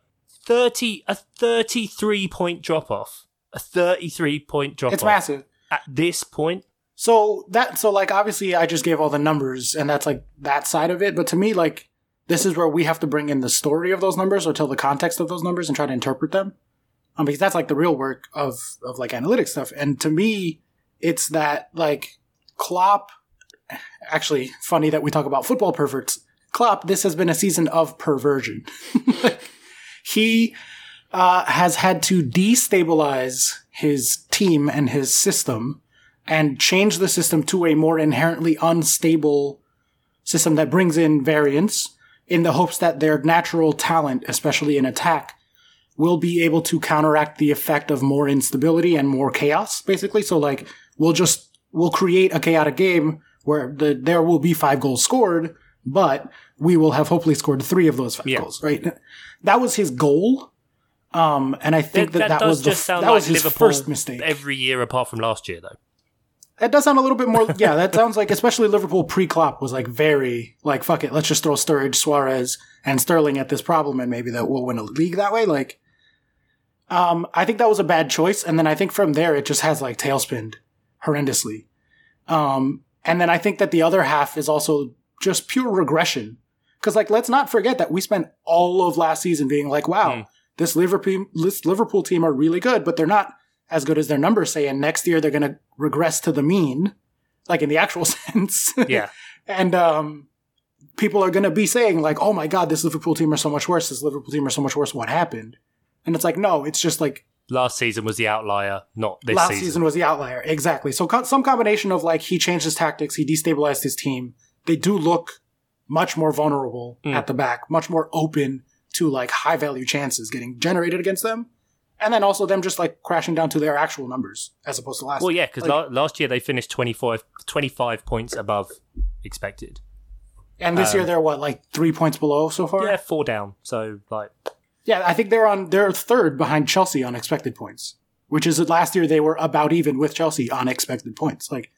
33-point drop off. A 33-point drop off. It's massive. At this point. So obviously I just gave all the numbers and that's like that side of it. But to me, like, this is where we have to bring in the story of those numbers or tell the context of those numbers and try to interpret them. Because that's like the real work of like analytic stuff. And to me, it's that like Klopp, actually funny that we talk about football perverts. Klopp, this has been a season of perversion. He has had to destabilize his team and his system and change the system to a more inherently unstable system that brings in variance in the hopes that their natural talent, especially in attack, we'll be able to counteract the effect of more instability and more chaos, basically. So, like, we'll create a chaotic game where there will be 5 goals scored, but we will have hopefully scored 3 of those 5 goals, right? That was his goal. And I think that was his Liverpool first mistake. Every year apart from last year, though. That does sound a little bit more, yeah, that sounds like, especially Liverpool pre-Klopp was like very, like, fuck it, let's just throw Sturridge, Suarez, and Sterling at this problem and maybe that we'll win a league that way, like. I think that was a bad choice. And then I think from there, it just has like tailspinned horrendously. And then I think that the other half is also just pure regression. Cause like, let's not forget that we spent all of last season being like, wow, this Liverpool team are really good, but they're not as good as their numbers say. And next year, they're going to regress to the mean, like in the actual sense. Yeah. And, people are going to be saying like, oh my God, this Liverpool team are so much worse. What happened? And it's like, no, it's just like... Last season was the outlier, not this season. Last season was the outlier, exactly. So some combination of, like, he changed his tactics, he destabilized his team. They do look much more vulnerable at the back, much more open to, like, high-value chances getting generated against them. And then also them just, like, crashing down to their actual numbers as opposed to last year. Well, yeah, because like, last year they finished 25 points above expected. And this year they're, what, like, 3 points below so far? Yeah, 4 down, so, like... Yeah, I think they're third behind Chelsea on expected points, which is that last year they were about even with Chelsea on expected points. Like,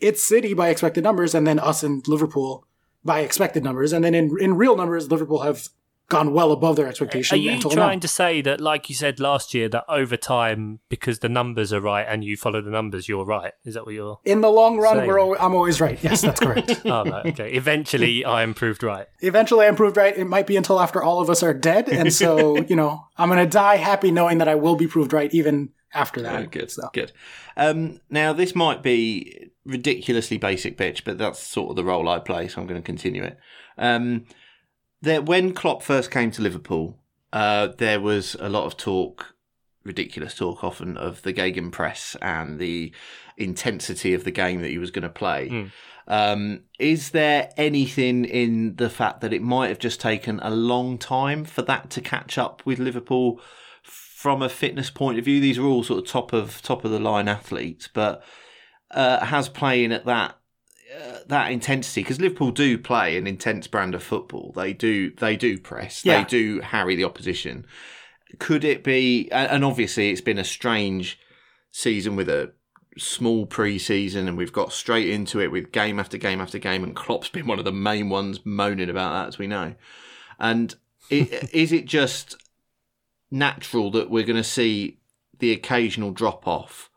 it's City by expected numbers, and then us and Liverpool by expected numbers, and then in real numbers, Liverpool have gone well above their expectations. Are you trying to say that, like you said last year, that over time, because the numbers are right and you follow the numbers, you're right? Is that what you're saying? In the long run, I'm always right. Yes, that's correct. Oh, no, okay. Eventually, I am proved right. It might be until after all of us are dead. And so, you know, I'm going to die happy knowing that I will be proved right even after that. Oh, good, so. Good. Now, this might be ridiculously basic bitch, but that's sort of the role I play, so I'm going to continue it. That when Klopp first came to Liverpool, there was a lot of talk, ridiculous talk often, of the gegenpress and the intensity of the game that he was going to play. Is there anything in the fact that it might have just taken a long time for that to catch up with Liverpool from a fitness point of view? These are all sort of top of the line athletes, but has playing at that intensity, because Liverpool do play an intense brand of football. They do press. Yeah. They do harry the opposition. Could it be? And obviously, it's been a strange season with a small pre-season, and we've got straight into it with game after game after game. And Klopp's been one of the main ones moaning about that, as we know. And is it just natural that we're going to see the occasional drop off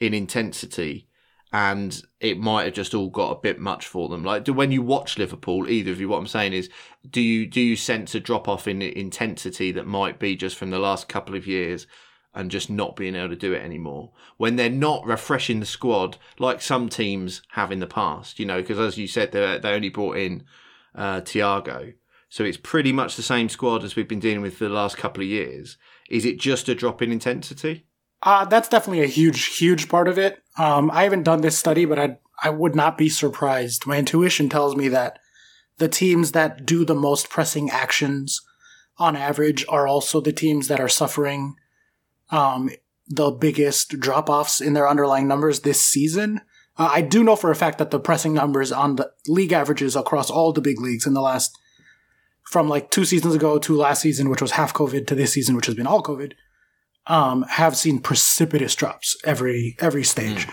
in intensity? And it might have just all got a bit much for them. Like, when you watch Liverpool, either of you, what I'm saying is, do you sense a drop-off in intensity that might be just from the last couple of years and just not being able to do it anymore? When they're not refreshing the squad like some teams have in the past, you know, because as you said, they only brought in Thiago. So it's pretty much the same squad as we've been dealing with for the last couple of years. Is it just a drop in intensity? That's definitely a huge, huge part of it. I haven't done this study, but I would not be surprised. My intuition tells me that the teams that do the most pressing actions on average are also the teams that are suffering the biggest drop-offs in their underlying numbers this season. I do know for a fact that the pressing numbers on the league averages across all the big leagues in the last, from like 2 seasons ago to last season, which was half COVID, to this season, which has been all COVID, have seen precipitous drops every stage,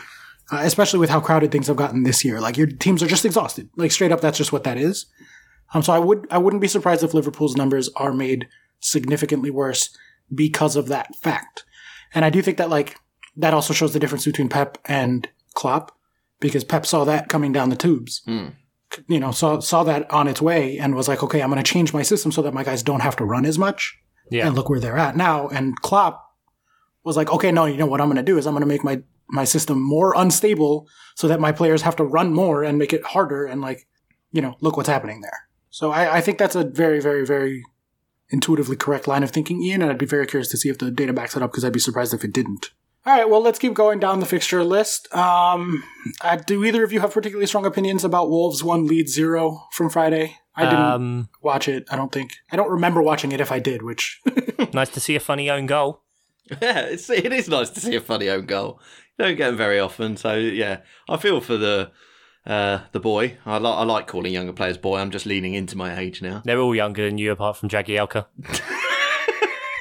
especially with how crowded things have gotten this year. Like, your teams are just exhausted. Like, straight up, that's just what that is. So I wouldn't be surprised if Liverpool's numbers are made significantly worse because of that fact. And I do think that, like, that also shows the difference between Pep and Klopp, because Pep saw that coming down the tubes. You know, saw that on its way and was like, okay, I'm going to change my system so that my guys don't have to run as much. Yeah. And look where they're at now. And Klopp was like, okay, no, you know what I'm going to do is I'm going to make my system more unstable so that my players have to run more and make it harder. And, like, you know, look what's happening there. So I think that's a very, very, very intuitively correct line of thinking, Ian. And I'd be very curious to see if the data backs it up, because I'd be surprised if it didn't. All right, well, let's keep going down the fixture list. Do either of you have particularly strong opinions about Wolves 1, Leeds 0 from Friday? I didn't watch it, I don't think. I don't remember watching it if I did, which... Nice to see a funny own goal. Yeah, it is nice to see a funny own goal. You don't get them very often, so yeah. I feel for the boy. I like calling younger players boy. I'm just leaning into my age now. They're all younger than you, apart from Jagielka.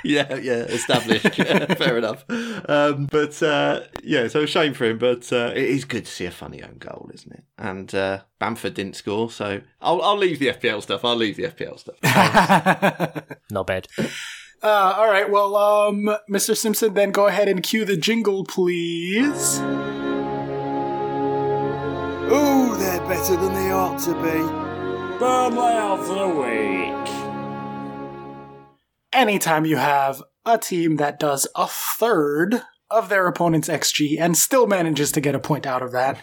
Yeah, established. Yeah, fair enough. So a shame for him, but it is good to see a funny own goal, isn't it? And Bamford didn't score, so I'll leave the FPL stuff. Not bad. All right, well, Mr. Simpson, then go ahead and cue the jingle, please. Ooh, they're better than they ought to be. Burnley of the week. Anytime you have a team that does a third of their opponent's XG and still manages to get a point out of that,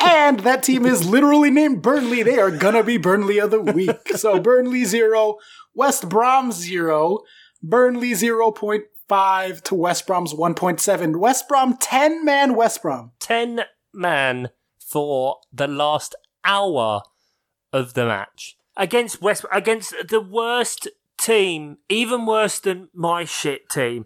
and that team is literally named Burnley, they are gonna be Burnley of the week. So Burnley 0, West Brom 0, Burnley 0.5 to West Brom's 1.7. West Brom, 10-man West Brom. 10-man for the last hour of the match. Against the worst team, even worse than my shit team,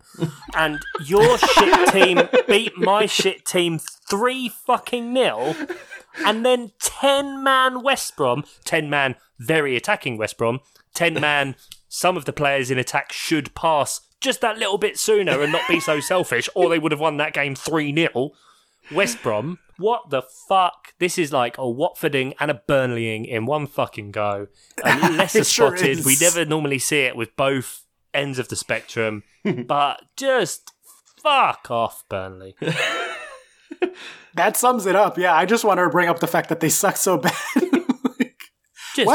and your shit team beat my shit team 3-0, and then 10-man West Brom, 10-man very attacking West Brom, 10-man some of the players in attack should pass just that little bit sooner and not be so selfish, or they would have won that game 3-0. West Brom, what the fuck? This is like a Watfording and a Burnleying in one fucking go. And lesser sure spotted. Is. We never normally see it with both ends of the spectrum, but just fuck off, Burnley. That sums it up. Yeah, I just want to bring up the fact that they suck so bad. Like,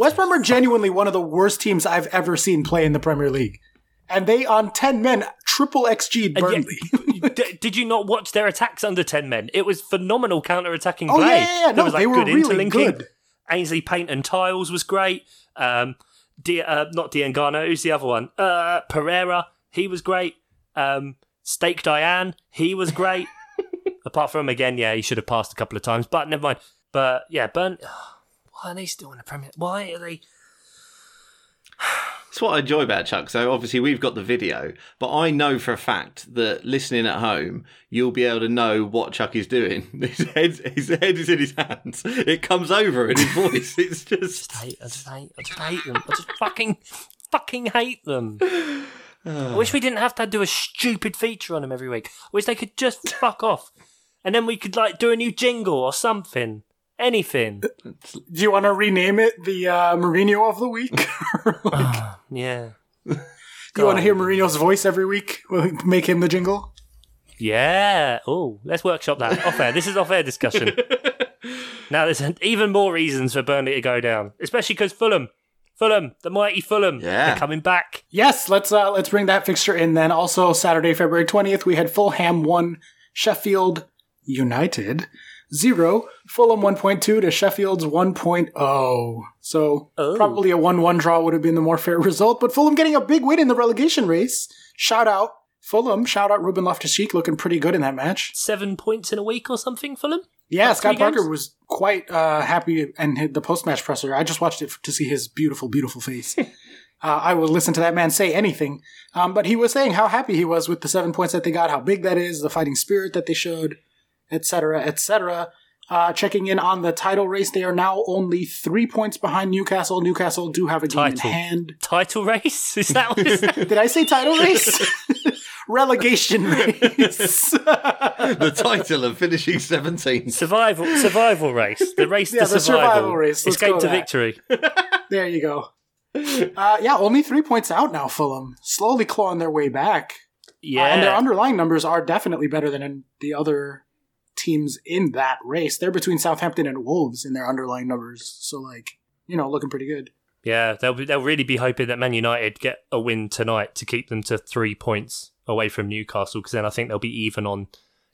West Brom are genuinely one of the worst teams I've ever seen play in the Premier League. And they, on 10 men, triple XG'd Burnley. Did you not watch their attacks under 10 men? It was phenomenal counter-attacking play. Yeah. No, was, like, they were really good. Ainsley Maitland-Niles was great. Not Diangana, who's the other one? Pereira, he was great. Steak Diane, he was great. Apart from him, again, yeah, he should have passed a couple of times, but never mind. But, yeah, Burnley... why are they still in the Premier League? Why are they... That's what I enjoy about Chuck. So obviously we've got the video, but I know for a fact that listening at home, you'll be able to know what Chuck is doing. His head is in his hands. It comes over in his voice. It's just... I just hate them. I just fucking hate them. I wish we didn't have to do a stupid feature on them every week. I wish they could just fuck off. And then we could, like, do a new jingle or something. Anything. Do you want to rename it the Mourinho of the week? Yeah. Do you want to hear Mourinho's voice every week? We'll make him the jingle? Yeah. Oh, let's workshop that. Off air. This is off-air discussion. Now there's even more reasons for Burnley to go down, especially because Fulham, the mighty Fulham, they're coming back. Yes, let's bring that fixture in then. Also, Saturday, February 20th, we had Fulham 1, Sheffield United 0, Fulham 1.2 to Sheffield's 1.0. So probably a 1-1 draw would have been the more fair result, but Fulham getting a big win in the relegation race. Shout out Fulham. Shout out Ruben Loftus-Cheek, looking pretty good in that match. 7 points in a week or something, Fulham? Yeah, Scott Parker was quite happy and hit the post-match presser. I just watched it to see his beautiful, beautiful face. I will listen to that man say anything. But he was saying how happy he was with the 7 points that they got, how big that is, the fighting spirit that they showed. Etc., etc. Checking in on the title race, they are now only 3 points behind Newcastle. Newcastle do have a game in hand. Title race? Is that what it is? Did I say title race? relegation race. The title of finishing 17th. Survival race. The race to survival. Survival race. Escape to victory. There you go. Yeah, only 3 points out now, Fulham. Slowly clawing their way back. Yeah. And their underlying numbers are definitely better than in the other teams in that race. They're between Southampton and Wolves in their underlying numbers. So, looking pretty good. Yeah, they'll really be hoping that Man United get a win tonight to keep them to 3 points away from Newcastle, because then I think they'll be even on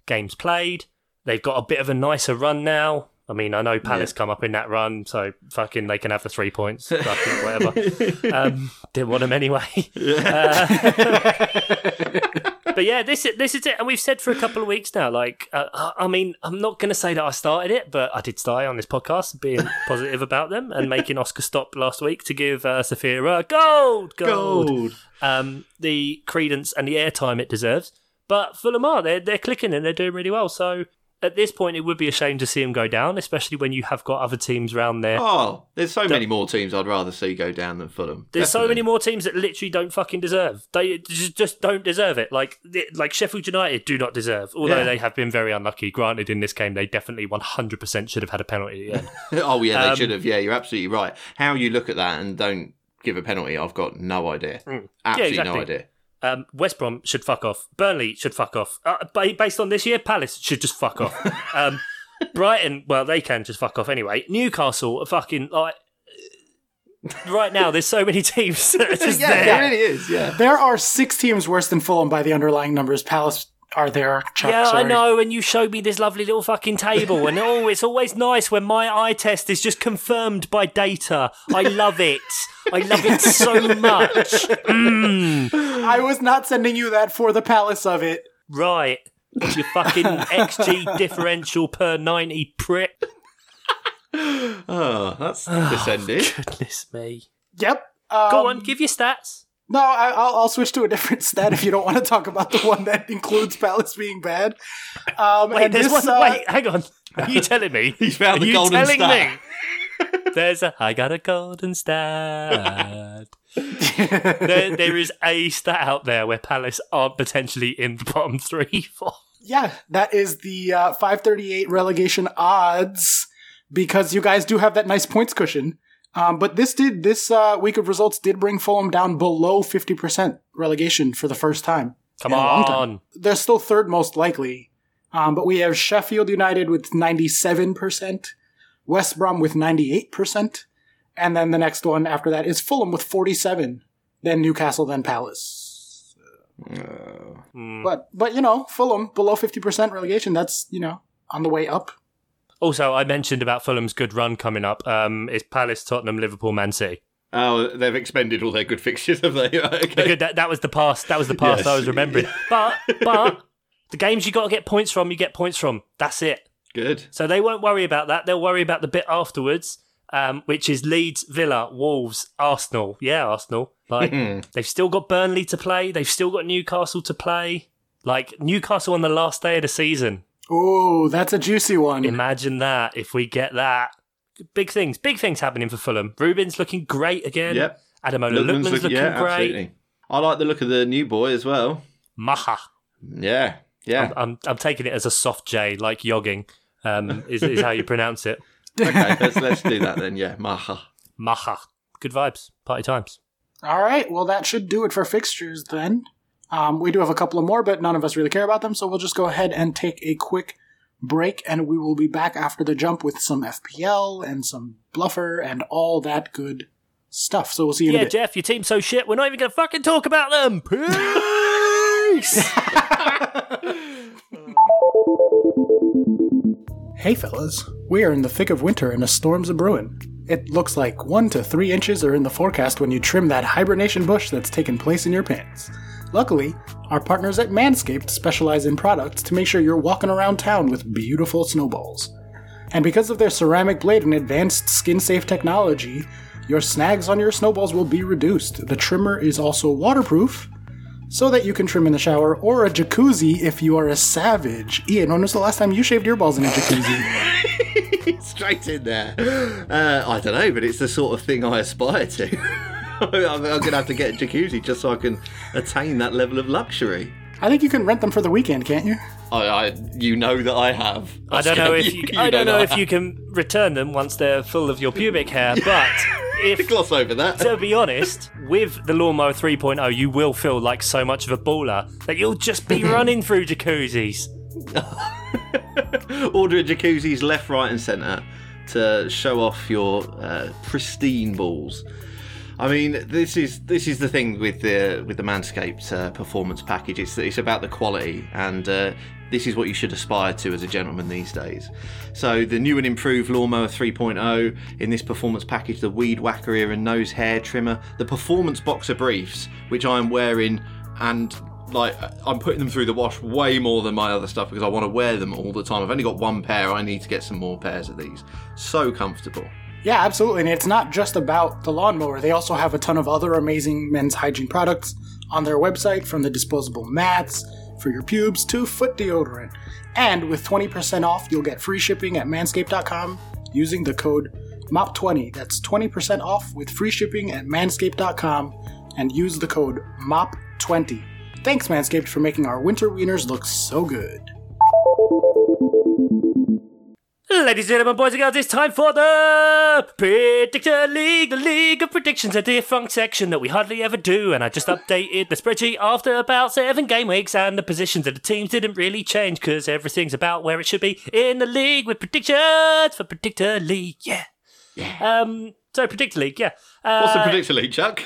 games played. They've got a bit of a nicer run now. I mean, I know Palace come up in that run, so fucking they can have the 3 points, whatever. Didn't want them anyway. But yeah, this is it. And we've said for a couple of weeks now, I'm not going to say that I started it, but I did start on this podcast, being positive about them and making Oscar stop last week to give Safira gold. The credence and the airtime it deserves. But Fulham are, they're clicking and they're doing really well, so... At this point, it would be a shame to see them go down, especially when you have got other teams round there. Oh, there's so many more teams I'd rather see go down than Fulham. There's so many more teams that literally don't fucking deserve. They just don't deserve it. Like Sheffield United do not deserve, although they have been very unlucky. Granted, in this game, they definitely 100% should have had a penalty at the end. Oh, yeah, they should have. Yeah, you're absolutely right. How you look at that and don't give a penalty, I've got no idea. No idea. West Brom should fuck off. Burnley should fuck off. Based on this year, Palace should just fuck off. Brighton, well, they can just fuck off anyway. Newcastle, fucking right now, there's so many teams that are just there. It really is. Yeah, there are 6 teams worse than Fulham by the underlying numbers. Palace are there. Chuck, sorry. I know. And you showed me this lovely little fucking table, and it's always nice when my eye test is just confirmed by data. I love it. I love it so much. I was not sending you that for the Palace of it. Right. Your fucking XG differential per 90 prick. Oh, that's descending. Goodness me. Yep. Go on, give your stats. No, I'll switch to a different stat if you don't want to talk about the one that includes Palace being bad. Wait, hang on. Are you telling me? He's found the golden stat. I got a golden stat. there is a stat out there where Palace are potentially in the bottom 3-4. Yeah, that is the 538 relegation odds, because you guys do have that nice points cushion. But this week of results did bring Fulham down below 50% relegation for the first time. Come on. They're still third most likely. But we have Sheffield United with 97%. West Brom with 98%, and then the next one after that is Fulham with 47%, then Newcastle, then Palace. But Fulham below 50% relegation, that's, on the way up. Also, I mentioned about Fulham's good run coming up. It's Palace, Tottenham, Liverpool, Man City. Oh, they've expended all their good fixtures, have they? Okay. That was the past. That was the past. Yes. I was remembering. But the games you got to get points from, you get points from. That's it. Good. So they won't worry about that. They'll worry about the bit afterwards, which is Leeds, Villa, Wolves, Arsenal. Yeah, Arsenal. They've still got Burnley to play. They've still got Newcastle to play. Newcastle on the last day of the season. Oh, that's a juicy one. Imagine that, if we get that. Big things happening for Fulham. Ruben's looking great again. Yep. Ademola Lookman's looking great. Absolutely. I like the look of the new boy as well. Maha. Yeah. Yeah. I'm taking it as a soft J, like jogging. Is how you pronounce it. Okay, let's do that then. Yeah, Maha. Good vibes. Party times. All right. Well, that should do it for fixtures then. We do have a couple of more, but none of us really care about them, so we'll just go ahead and take a quick break, and we will be back after the jump with some FPL and some Bluffer and all that good stuff. So we'll see you in a bit. Yeah, Jeff, your team's so shit, we're not even going to fucking talk about them. Peace! Hey fellas, we are in the thick of winter and a storm's a-brewin'. It looks like 1 to 3 inches are in the forecast when you trim that hibernation bush that's taken place in your pants. Luckily, our partners at Manscaped specialize in products to make sure you're walking around town with beautiful snowballs. And because of their ceramic blade and advanced skin-safe technology, your snags on your snowballs will be reduced. The trimmer is also waterproof, so that you can trim in the shower or a jacuzzi if you are a savage. Ian, when was the last time you shaved your balls in a jacuzzi? Straight in there. I don't know, but it's the sort of thing I aspire to. I'm going to have to get a jacuzzi just so I can attain that level of luxury. I think you can rent them for the weekend, can't you? You know that I have. Oscar. I don't know if you can return them once they're full of your pubic hair, but if gloss over that. To be honest, with the Lawnmower 3.0, you will feel like so much of a baller that you'll just be running through jacuzzis. Ordering jacuzzis left, right, and centre to show off your pristine balls. I mean, this is the thing with the Manscaped performance package. It's about the quality, and this is what you should aspire to as a gentleman these days. So the new and improved Lawnmower 3.0, in this performance package, the Weed Whacker ear and nose hair trimmer, the Performance Boxer briefs, which I'm wearing, and like I'm putting them through the wash way more than my other stuff because I want to wear them all the time. I've only got one pair. I need to get some more pairs of these. So comfortable. Yeah, absolutely. And it's not just about the lawnmower. They also have a ton of other amazing men's hygiene products on their website, from the disposable mats for your pubes to foot deodorant. And with 20% off, you'll get free shipping at manscaped.com using the code MOP20. That's 20% off with free shipping at manscaped.com and use the code MOP20. Thanks, Manscaped, for making our winter wieners look so good. Ladies and gentlemen, boys and girls, it's time for the Predictor League, the League of Predictions, a defunct section that we hardly ever do, and I just updated the spreadsheet after about 7 game weeks, and the positions of the teams didn't really change, because everything's about where it should be in the league with predictions for Predictor League, yeah. So, Predictor League, yeah. What's the Predictor League, Chuck?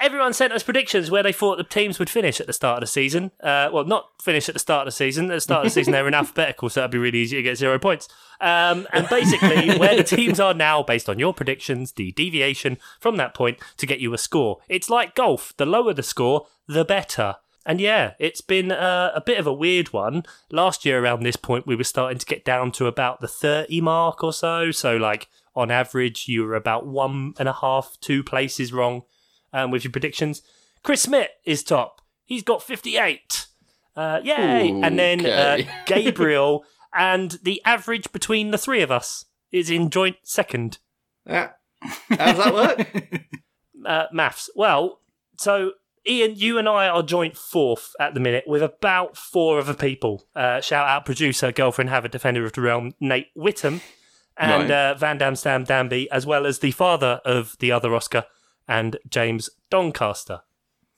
Everyone sent us predictions where they thought the teams would finish at the start of the season. Well, not finish at the start of the season. At the start of the season, they were in alphabetical, so that'd be really easy to get 0 points. And basically, where the teams are now based on your predictions, the deviation from that point to get you a score. It's like golf. The lower the score, the better. And yeah, it's been a bit of a weird one. Last year around this point, we were starting to get down to about the 30 mark or so. So like on average, you were about 1.5, 2 places wrong. With your predictions. Chris Smith is top. He's got 58. Yay! Ooh, and then okay. Gabriel and the average between the three of us is in joint second. How does that work? Maths. Well, so Ian, you and I are joint fourth at the minute with about 4 other people. Shout out producer, girlfriend, Havard, defender of the realm, Nate Whittam, and Van Dam Stam Danby, as well as the father of the other Oscar, and James Doncaster.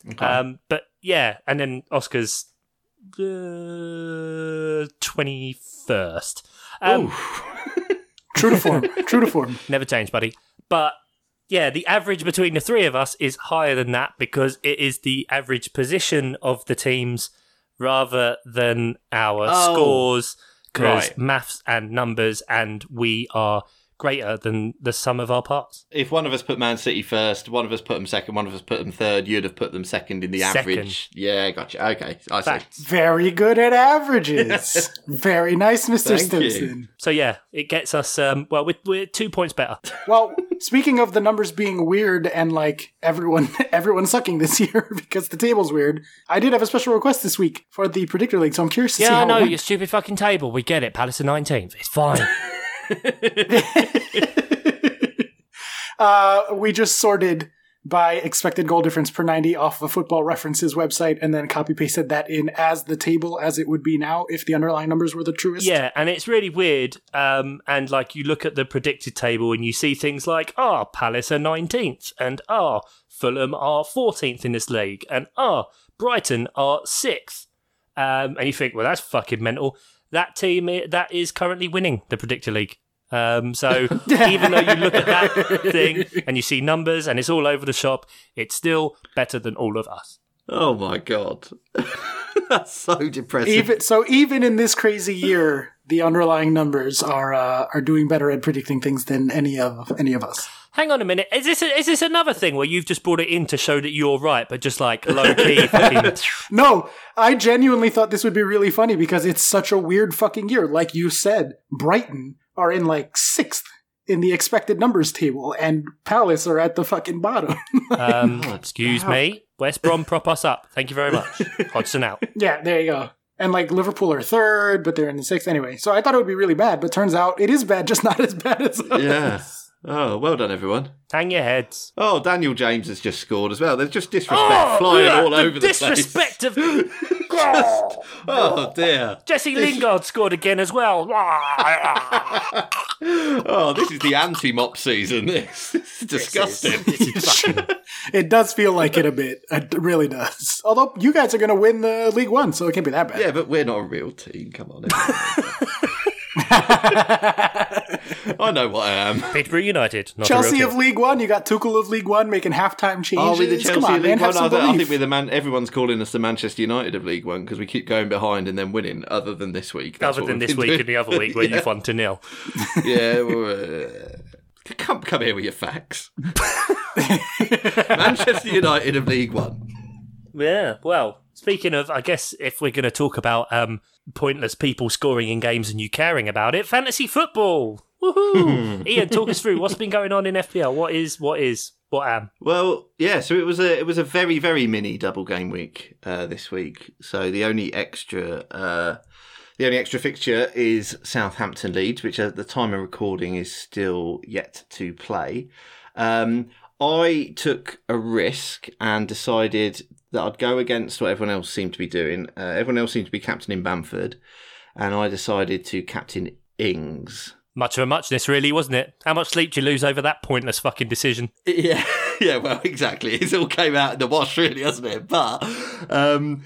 Okay. But yeah, and then Oscar's 21st. True to form. True to form. Never change, buddy. But yeah, the average between the three of us is higher than that because it is the average position of the teams rather than our scores, because maths and numbers, and we are greater than the sum of our parts. If one of us put Man City first, one of us put them second, one of us put them third, you'd have put them second in the average. Yeah, gotcha. Okay, I see. Very good at averages. Very nice, Mr. Stimpson. So yeah, it gets us, well, we're 2 points better. Well, speaking of the numbers being weird and like everyone sucking this year because the table's weird, I did have a special request this week for the Predictor League, so I'm curious to see how it went. Yeah, I know, your stupid fucking table. We get it. Palace are 19th. It's fine. We just sorted by expected goal difference per 90 off of a Football References website, and then copy pasted that in as the table as it would be now if the underlying numbers were the truest. Yeah, and it's really weird. And like you look at the predicted table and you see things like, Palace are 19th, and Fulham are 14th in this league, and Brighton are 6th. And you think, well, that's fucking mental. That team that is currently winning the Predictor League. So even though you look at that thing and you see numbers and it's all over the shop, it's still better than all of us. Oh my God. That's so depressing. Even in this crazy year, the underlying numbers are doing better at predicting things than any of us. Hang on a minute. Is this another thing where you've just brought it in to show that you're right, but just like low key? No, I genuinely thought this would be really funny because it's such a weird fucking year. Like you said, Brighton are in like 6th in the expected numbers table, and Palace are at the fucking bottom. Excuse me, West Brom, prop us up. Thank you very much. Hodgson out. Yeah, there you go. And like Liverpool are 3rd, but they're in the 6th anyway. So I thought it would be really bad, but turns out it is bad, just not as bad as us. Yeah. Oh, well done, everyone. Hang your heads. Oh, Daniel James has just scored as well. There's just disrespect flying all over the place. Disrespect of Just, oh dear. Jesse Lingard scored again as well. Oh, this is the anti-mop season. This is disgusting. It does feel like it a bit. It really does. Although you guys are going to win the League One, so it can't be that bad. Yeah, but we're not a real team. Come on. I know what I am. Peterborough United. Not Chelsea of League One. You got Tuchel of League One making halftime changes. Are we the Chelsea of League One? I think we're the man. Everyone's calling us the Manchester United of League One because we keep going behind and then winning. Other than this week. Other than this week and the other week where you've won 2-0. Yeah. Come here with your facts. Manchester United of League One. Yeah. Well, speaking of, I guess if we're going to talk about pointless people scoring in games and you caring about it, fantasy football. Woohoo! Ian, talk us through what's been going on in FPL. What am? Well, yeah. So it was a very, very mini double game week this week. So the only extra fixture is Southampton Leeds, which at the time of recording is still yet to play. I took a risk and decided that I'd go against what everyone else seemed to be doing. Everyone else seemed to be captaining Bamford, and I decided to captain Ings. Much of a muchness, really, wasn't it? How much sleep do you lose over that pointless fucking decision? Yeah, well, exactly. It all came out in the wash, really, hasn't it? But I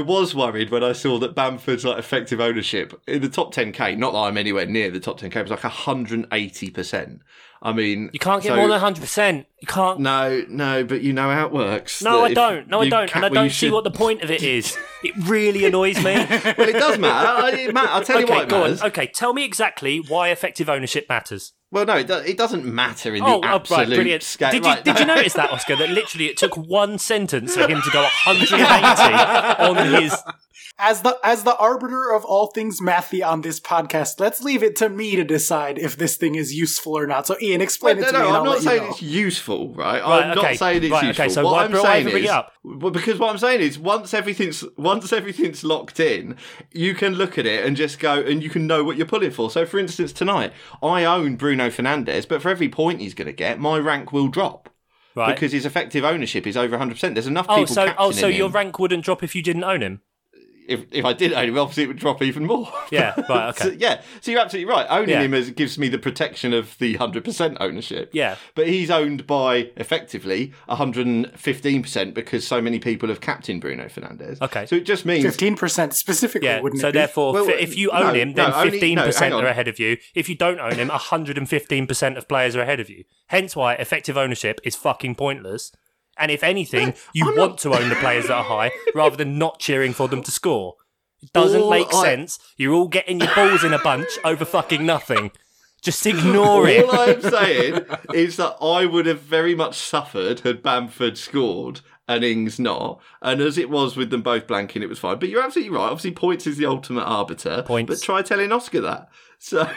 was worried when I saw that Bamford's effective ownership in the top 10K, not that I'm anywhere near the top 10K, it was 180%. I mean... You can't get more than 100%. You can't... No, but you know how it works. No, I don't. And I don't see what the point of it is. It really annoys me. Well, it does matter. I'll tell you why it matters. Okay, tell me exactly why effective ownership matters. Well, no, it doesn't matter in the absolute scale. Did you notice that, Oscar, that literally it took one sentence for him to go 180 on his... As the arbiter of all things mathy on this podcast, let's leave it to me to decide if this thing is useful or not. So, Ian, explain it to me. No, I'm not saying it's useful, right? I'm not saying it's useful. Okay, so what I'm saying is, once everything's locked in, you can look at it and just go, and you can know what you're pulling for. So, for instance, tonight I own Bruno Fernandes, but for every point he's going to get, my rank will drop. Right. Because his effective ownership is over 100%. There's enough people captaining him. So your rank wouldn't drop if you didn't own him? If I did own him, obviously it would drop even more. Yeah, right, okay. So you're absolutely right. Owning him gives me the protection of the 100% ownership. Yeah. But he's owned by, effectively, 115% because so many people have captained Bruno Fernandes. Okay. So it just means... 15% specifically, wouldn't it be? So therefore, if you own him, then 15% are ahead of you. If you don't own him, 115% of players are ahead of you. Hence why effective ownership is fucking pointless. And if anything, you want to own the players that are high rather than not cheering for them to score. It doesn't make sense. You're all getting your balls in a bunch over fucking nothing. Just ignore it. All I'm saying is that I would have very much suffered had Bamford scored and Ings not. And as it was with them both blanking, it was fine. But you're absolutely right. Obviously, points is the ultimate arbiter. Points. But try telling Oscar that. So,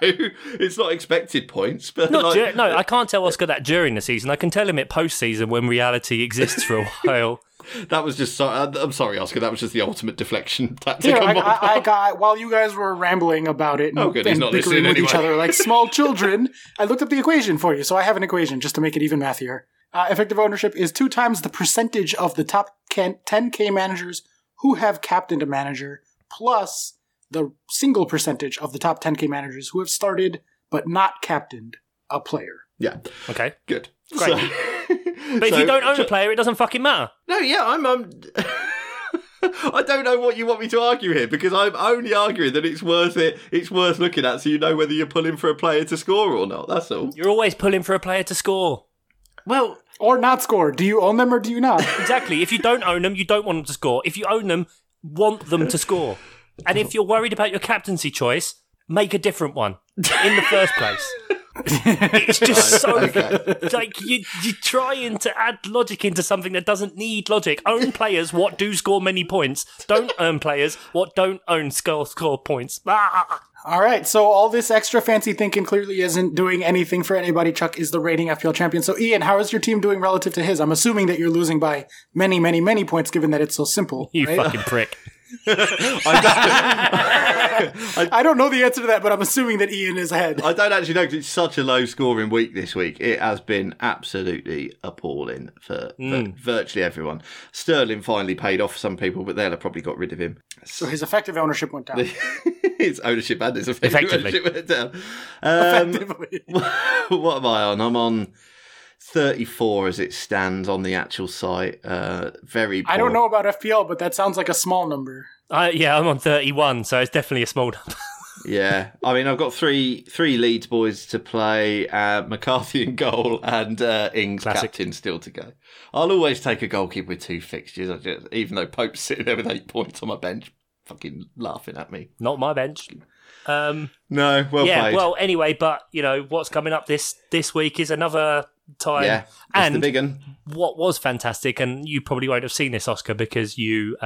it's not expected points. But I can't tell Oscar that during the season. I can tell him it post-season when reality exists for a while. That was just... I'm sorry, Oscar. That was just the ultimate deflection tactic. Yeah, while you guys were rambling about it and bickering with each other like small children, I looked up the equation for you. So I have an equation just to make it even mathier. Effective ownership is 2 times the percentage of the top 10K managers who have captained a manager plus... the single percentage of the top 10K managers who have started but not captained a player. Yeah. Okay. Good. Great. But if you don't own a player, it doesn't fucking matter. No, yeah, I'm I don't know what you want me to argue here because I'm only arguing that it's worth it. It's worth looking at so you know whether you're pulling for a player to score or not. That's all. You're always pulling for a player to score. Well... or not score. Do you own them or do you not? Exactly. If you don't own them, you don't want them to score. If you own them, want them to score. And if you're worried about your captaincy choice, make a different one in the first place. It's just you're trying to add logic into something that doesn't need logic. Own players what do score many points. Don't own players what don't own score points. Ah! All right, so all this extra fancy thinking clearly isn't doing anything for anybody. Chuck is the reigning FPL champion. So, Ian, how is your team doing relative to his? I'm assuming that you're losing by many, many, many points given that it's so simple. You fucking prick. I'm just I don't know the answer to that, but I'm assuming that Ian is ahead. I don't actually know because it's such a low-scoring week this week. It has been absolutely appalling for virtually everyone. Sterling finally paid off for some people, but they'll have probably got rid of him. So his effective ownership went down. His ownership and his effective ownership went down. Effectively. What am I on? I'm on 34 as it stands on the actual site. Very poor. I don't know about FPL, but that sounds like a small number. Yeah, I'm on 31, so it's definitely a small number. Yeah, I mean, I've got three Leeds boys to play, McCarthy in goal, and Ings captain still to go. I'll always take a goalkeeper with two fixtures, even though Pope's sitting there with 8 points on my bench, fucking laughing at me. Not my bench. No, well played. Yeah, well, anyway, but, you know, what's coming up this week is another time. Yeah, and the big one. What was fantastic, and you probably won't have seen this, Oscar, because you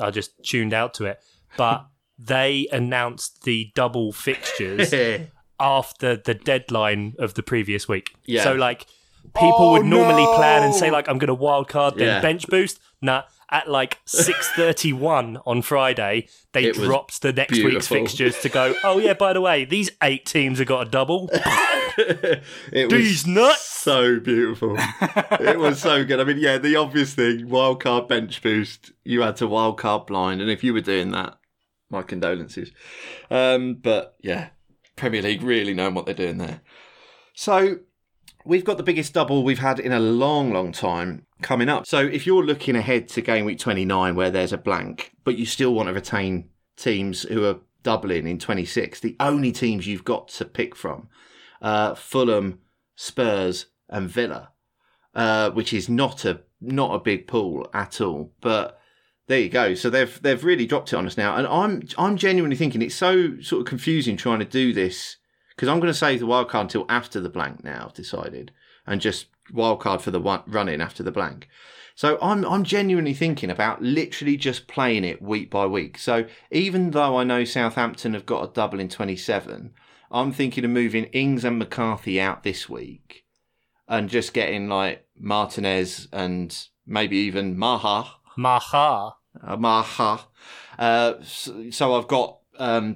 are just tuned out to it, but... They announced the double fixtures after the deadline of the previous week. Yeah. So, like, people would normally plan and say, like, I'm going to wildcard, then bench boost. Nah, at, like, 6:31 on Friday, they dropped the next week's fixtures to go, oh, yeah, by the way, these 8 teams have got a double. These nuts! So beautiful. It was so good. I mean, yeah, the obvious thing, wildcard bench boost, you had to wildcard blind, and if you were doing that, my condolences. But yeah, Premier League really knowing what they're doing there. So we've got the biggest double we've had in a long, long time coming up. So if you're looking ahead to game week 29 where there's a blank, but you still want to retain teams who are doubling in 26, the only teams you've got to pick from, Fulham, Spurs and Villa, which is not a big pool at all. But there you go. So they've really dropped it on us now, and I'm genuinely thinking it's so sort of confusing trying to do this because I'm going to save the wildcard until after the blank now. I've decided and just wildcard for the run in after the blank. So I'm genuinely thinking about literally just playing it week by week. So even though I know Southampton have got a double in 27, I'm thinking of moving Ings and McCarthy out this week and just getting like Martinez and maybe even Maha. So I've got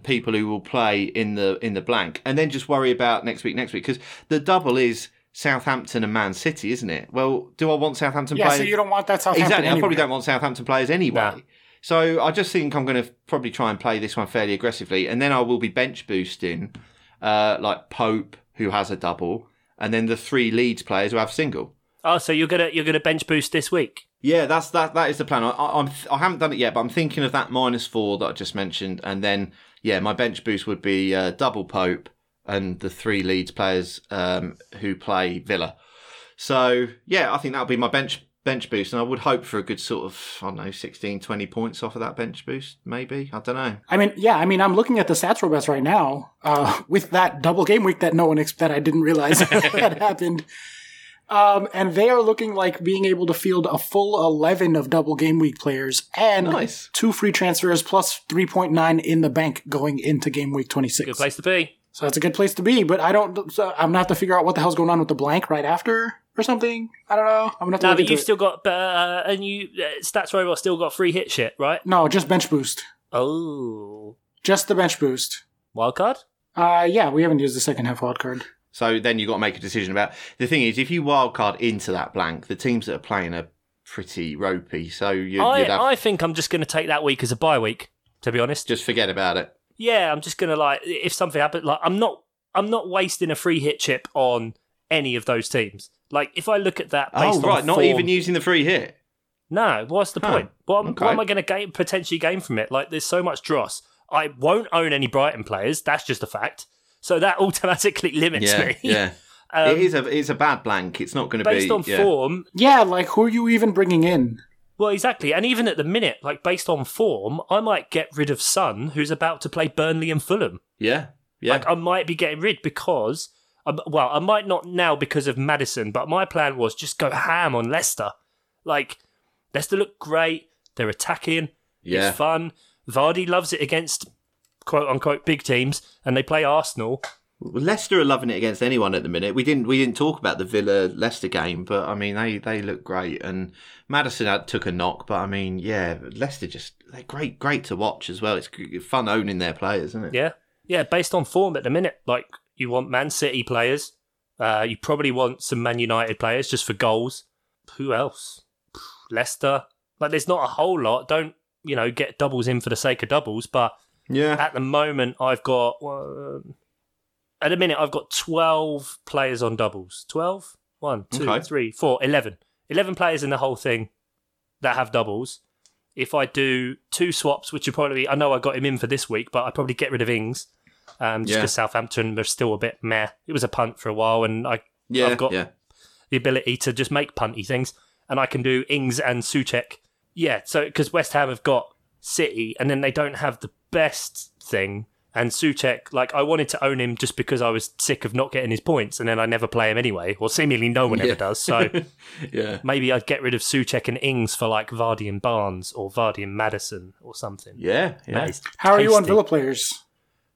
people who will play in the blank, and then just worry about next week because the double is Southampton and Man City, isn't it? Well, do I want Southampton players? Yeah, so you don't want that Southampton. Exactly, anyway. I probably don't want Southampton players anyway. Nah. So I just think I'm going to probably try and play this one fairly aggressively, and then I will be bench boosting like Pope, who has a double, and then the 3 Leeds players who have single. Oh, so you're gonna bench boost this week? Yeah, that is the plan. I haven't done it yet, but I'm thinking of that -4 that I just mentioned, and then yeah, my bench boost would be double Pope and the 3 Leeds players who play Villa. So yeah, I think that'll be my bench boost, and I would hope for a good sort of 16, 20 points off of that bench boost, maybe. I don't know. I mean, I'm looking at the Stats Robust right now with that double game week that I didn't realize had happened. And they are looking like being able to field a full 11 of double game week players and 2 free transfers plus 3.9 in the bank going into game week 26. Good place to be. So that's a good place to be, but I'm gonna have to figure out what the hell's going on with the blank right after or something. I don't know. I'm gonna have to. No, but you've still got, and you Stats Robot still got free hit shit, right? No, just bench boost. Oh, just the bench boost. Wildcard? Yeah, we haven't used the second half wildcard. So then you've got to make a decision about... The thing is, if you wildcard into that blank, the teams that are playing are pretty ropey. So I think I'm just going to take that week as a bye week, to be honest. Just forget about it. Yeah, I'm just going to, like, if something happens... Like, I'm not wasting a free hit chip on any of those teams. Like, if I look at that based on form... not even using the free hit? No, what's the point? What am I going to potentially gain from it? Like, there's so much dross. I won't own any Brighton players. That's just a fact. So that automatically limits me. Yeah, it's a bad blank. It's not going to be... Based on form... Yeah, like, who are you even bringing in? Well, exactly. And even at the minute, like, based on form, I might get rid of Son, who's about to play Burnley and Fulham. Yeah. Like, I might be getting rid because... Well, I might not now because of Maddison, but my plan was just go ham on Leicester. Like, Leicester look great. They're attacking. Yeah. It's fun. Vardy loves it against... quote-unquote big teams, and they play Arsenal, Leicester are loving it against anyone at the minute. We didn't talk about the Villa-Leicester game, but I mean they look great, and Maddison took a knock, but I mean Leicester just they're great to watch as well. It's fun owning their players, isn't it? Yeah. Based on form at the minute, like you want Man City players, you probably want some Man United players just for goals. Who else? Leicester. Like there's not a whole lot. Don't get doubles in for the sake of doubles, but yeah, at the moment I've got. At the minute, I've got 12 players on doubles. 12? 1, 2, okay. 3, 4, 11. 11 players in the whole thing that have doubles. If I do two swaps, which are probably... I know I got him in for this week, but I'd probably get rid of Ings. Just because Southampton were still a bit meh. It was a punt for a while, and I've got the ability to just make punty things. And I can do Ings and Souček. Yeah, so because West Ham have got City, and then they don't have the best thing. And Souček, like, I wanted to own him just because I was sick of not getting his points, and then I never play him anyway. Well, seemingly no one ever does, so maybe I'd get rid of Souček and Ings for, like, Vardy and Barnes or Vardy and Maddison or something. Yeah. How are you on Villa players?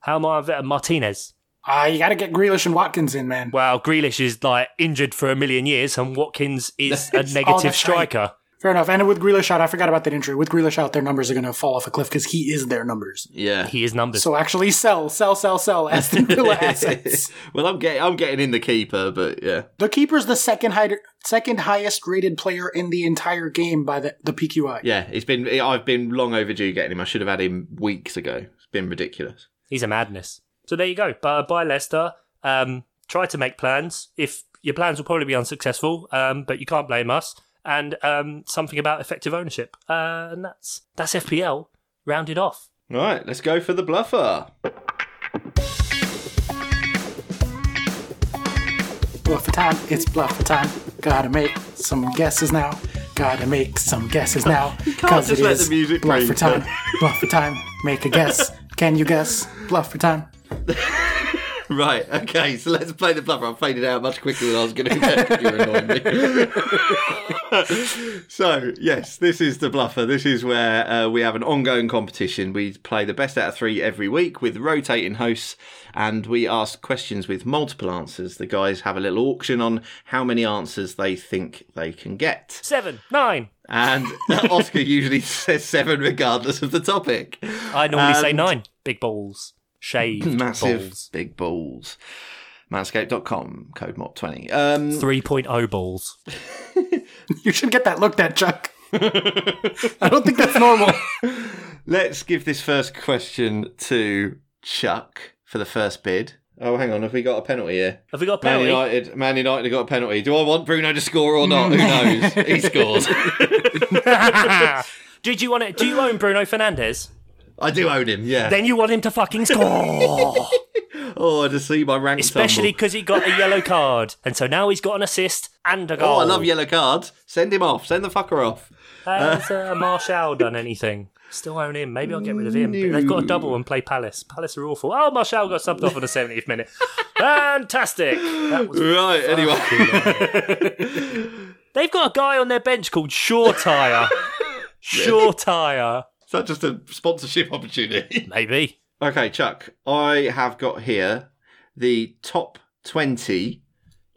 How am I on Martinez? You got to get Grealish and Watkins in, man. Well, Grealish is, like, injured for a million years, and Watkins is a negative striker. Right. Fair enough. And with Grealish out, I forgot about that injury. With Grealish out, their numbers are going to fall off a cliff because he is their numbers. Yeah. He is numbers. So actually sell Aston Villa assets. Well, I'm getting in the keeper, but yeah. The keeper's the second highest rated player in the entire game by the PQI. Yeah, I've been long overdue getting him. I should have had him weeks ago. It's been ridiculous. He's a madness. So there you go. Bye Leicester. Try to make plans. If your plans will probably be unsuccessful, but you can't blame us. And something about effective ownership. And that's FPL rounded off. All right, let's go for the bluffer. Bluffer time. It's bluffer time. Gotta make some guesses now. You can't just let the music play. Bluffer time. Bluffer time. Make a guess. Can you guess? Bluffer time. Right, okay, so let's play the bluffer. I've played it out much quicker than I was going to get. You're annoying me. So, yes, this is the bluffer. This is where we have an ongoing competition. We play the best out of three every week with rotating hosts, and we ask questions with multiple answers. The guys have a little auction on how many answers they think they can get. 7, 9. And Oscar usually says 7 regardless of the topic. I normally say 9. Big balls. Shaved massive balls. Big balls. Manscaped.com, code MOP20. 3.0 balls. You should get that looked at, Chuck. I don't think that's normal. Let's give this first question to Chuck for the first bid. Oh, hang on. Have we got a penalty here? Have we got a penalty? Man United have got a penalty. Do I want Bruno to score or not? Who knows? He scores. Did you want it? Do you own Bruno Fernandes? I do own him, yeah. Then you want him to fucking score. I just see my rank. Especially because he got a yellow card. And so now he's got an assist and a goal. Oh, I love yellow cards. Send him off. Send the fucker off. Has Martial done anything? Still own him. Maybe I'll get rid of him. No. But they've got to double and play Palace. Palace are awful. Oh, Martial got subbed off in the 70th minute. Fantastic. That was right, anyway. They've got a guy on their bench called Shawtire. Shawtire. Is that just a sponsorship opportunity? Maybe. Okay, Chuck, I have got here the top 20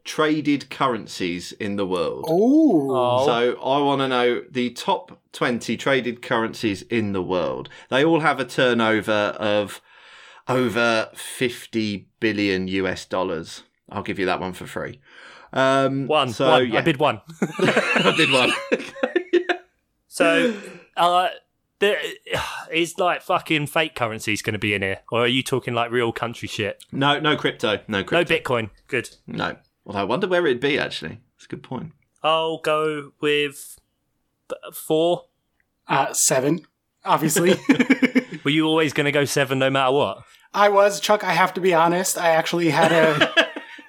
traded currencies in the world. Oh. So I want to know the top 20 traded currencies in the world. They all have a turnover of over $50 billion. I'll give you that one for free. One. So, one. Yeah. I bid one. I bid one. So... is like fucking fake currencies going to be in here, or are you talking like real country shit? No crypto. No Bitcoin. Good. No. Well, I wonder where it'd be actually. That's a good point. I'll go with 4. 7, obviously. Were you always going to go 7 no matter what? I was, Chuck. I have to be honest. I actually had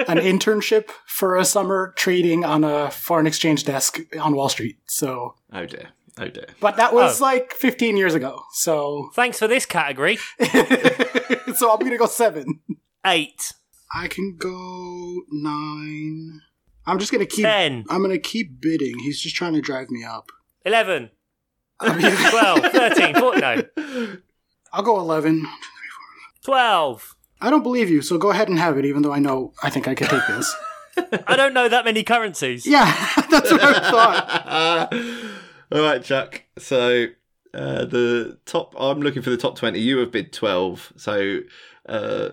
an internship for a summer trading on a foreign exchange desk on Wall Street. So. Oh dear. Oh dear. But that was 15 years ago, so... Thanks for this category. So I'm going to go 7. 8. I can go 9. I'm just going to keep... 10. I'm going to keep bidding. He's just trying to drive me up. 11. 12. 13. 14. No. I'll go 11. 12. I don't believe you, so go ahead and have it, even though I think I can take this. I don't know that many currencies. Yeah, that's what I thought. All right, Chuck. So the top, I'm looking for the top 20. You have bid 12. So the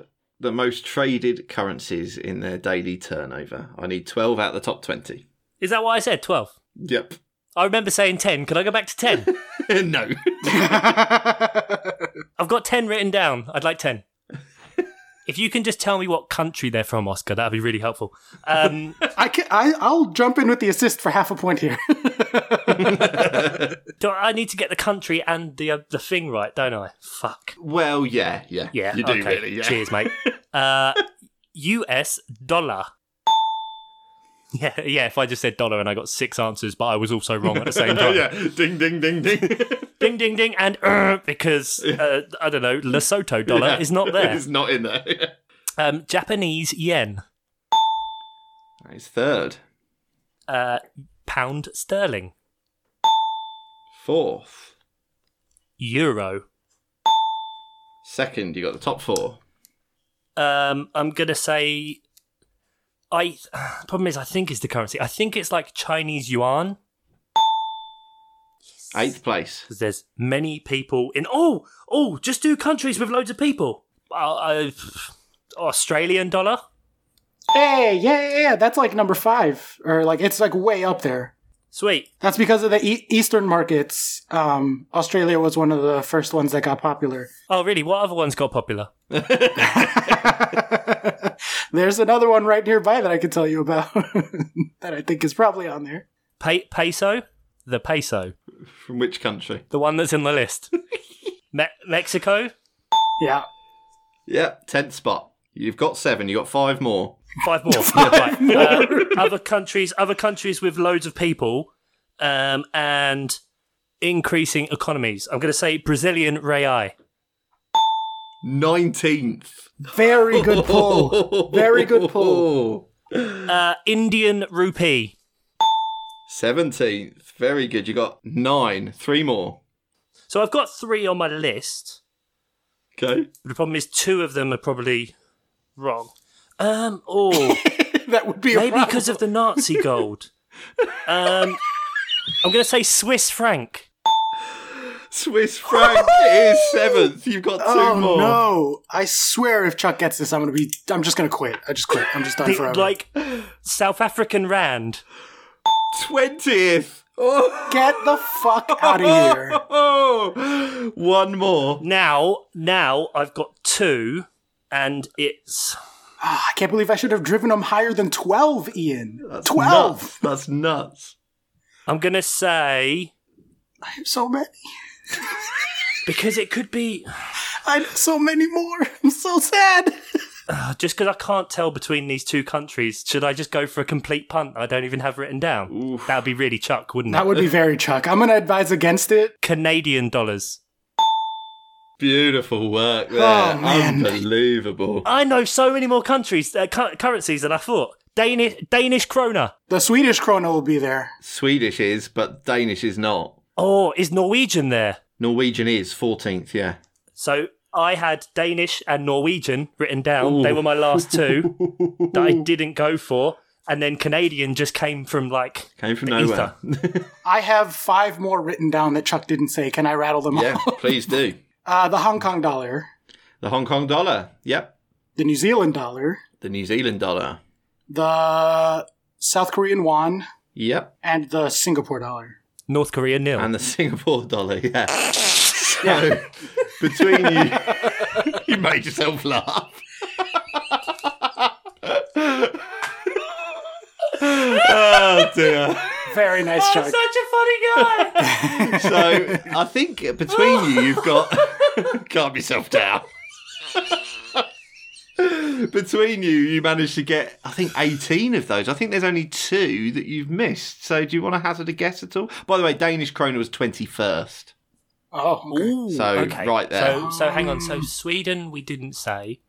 most traded currencies in their daily turnover. I need 12 out of the top 20. Is that what I said, 12? Yep. I remember saying 10. Can I go back to 10? No. I've got 10 written down. I'd like 10. If you can just tell me what country they're from, Oscar, that'd be really helpful. I'll jump in with the assist for half a point here. So I need to get the country and the thing right, don't I? Fuck. Well, yeah. You do, okay. Really, yeah. Cheers, mate. US dollar. Yeah, if I just said dollar and I got 6 answers, but I was also wrong at the same time. Yeah, ding, ding, ding, ding. Ding, ding, ding, and because, I don't know, Lesotho dollar is not there. It's not in there. Yeah. Japanese yen. That is third. Pound sterling. Fourth. Euro. Second, you got the top 4. I'm going to say... problem is, I think it's the currency. I think it's like Chinese yuan. Yes. 8th place. Because there's many people in... Oh, just do countries with loads of people. Australian dollar. Hey, yeah. That's like number 5. Or like, it's like way up there. Sweet. That's because of the Eastern markets. Australia was one of the first ones that got popular. Oh, really? What other ones got popular? There's another one right nearby that I can tell you about that I think is probably on there. Peso? The peso. From which country? The one that's in the list. Mexico? Yeah. Yeah, 10th spot. You've got 7. You've got 5 more. Five more. Other countries with loads of people, and increasing economies. I'm going to say Brazilian real. 19th. Very good pull. Indian rupee. 17th. Very good. You got 9. 3 more. So I've got 3 on my list. Okay. The problem is 2 of them are probably wrong. That would be maybe because of the Nazi gold. I'm going to say Swiss franc. Swiss franc is 7th. You've got 2 more. No! I swear, if Chuck gets this, I'm just going to quit. I just quit. I'm just done forever. Like South African rand. 20th. Oh. Get the fuck out of here! Oh. 1 more. Now I've got 2, and it's. I can't believe I should have driven them higher than 12, Ian. That's 12! That's nuts. I'm going to say... I have so many. Because it could be... I have so many more. I'm so sad. Just because I can't tell between these 2 countries, should I just go for a complete punt I don't even have written down? Oof. That would be really Chuck, wouldn't it? That would be very Chuck. I'm going to advise against it. Canadian dollars. Beautiful work there. Oh, man. Unbelievable. I know so many more currencies than I thought. Danish krona. The Swedish krona will be there. Swedish is, but Danish is not. Oh, is Norwegian there? Norwegian is 14th, yeah. So I had Danish and Norwegian written down. Ooh. They were my last 2 that I didn't go for. And then Canadian just came from nowhere. I have 5 more written down that Chuck didn't say. Can I rattle them off? Yeah, please do. The Hong Kong dollar. The Hong Kong dollar, yep. The New Zealand dollar. The New Zealand dollar. The South Korean won. Yep. And the Singapore dollar. North Korean nil. And the Singapore dollar, yeah. So, between you... You made yourself laugh. Oh, dear. Very nice joke. I'm such a funny guy. So I think between you've got... Calm yourself down. Between you managed to get, I think, 18 of those. I think there's only 2 that you've missed. So do you want to hazard a guess at all? By the way, Danish krona was 21st. Oh, okay. Ooh, so okay. Right there. So hang on. So Sweden, we didn't say.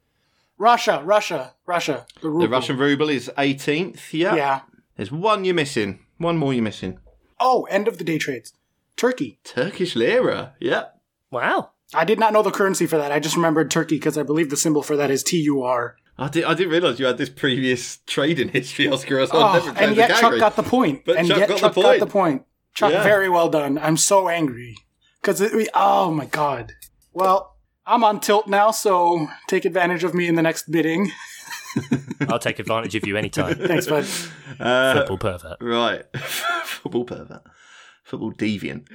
Russia. The Russian ruble is 18th. Yeah. Yeah. There's 1 you're missing. 1 more you're missing. Oh, end of the day trades. Turkey. Turkish lira. Yep. Wow. I did not know the currency for that. I just remembered Turkey because I believe the symbol for that is TUR. I didn't realise you had this previous trading history, Oscar. And yet Chuck got the point. Chuck, yeah. Very well done. I'm so angry. Oh my God. Well, I'm on tilt now, so take advantage of me in the next bidding. I'll take advantage of you anytime. Thanks, bud. Football pervert. Right. Football pervert. Football deviant.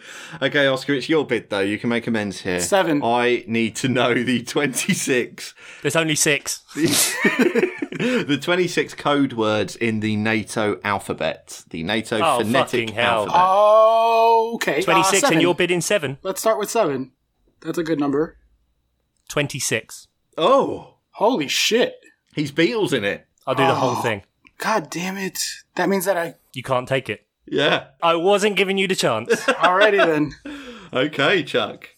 Okay, Oscar, it's your bid, though. You can make amends here. 7. I need to know the 26. There's only 6. The 26 code words in the NATO alphabet. The NATO phonetic alphabet. Oh, okay. 26 and you're bidding 7. Let's start with 7. That's a good number. 26. Oh. Holy shit. He's Beatles in it. I'll do the whole thing. God damn it. That means that You can't take it. Yeah. I wasn't giving you the chance. Alrighty then. Okay, Chuck.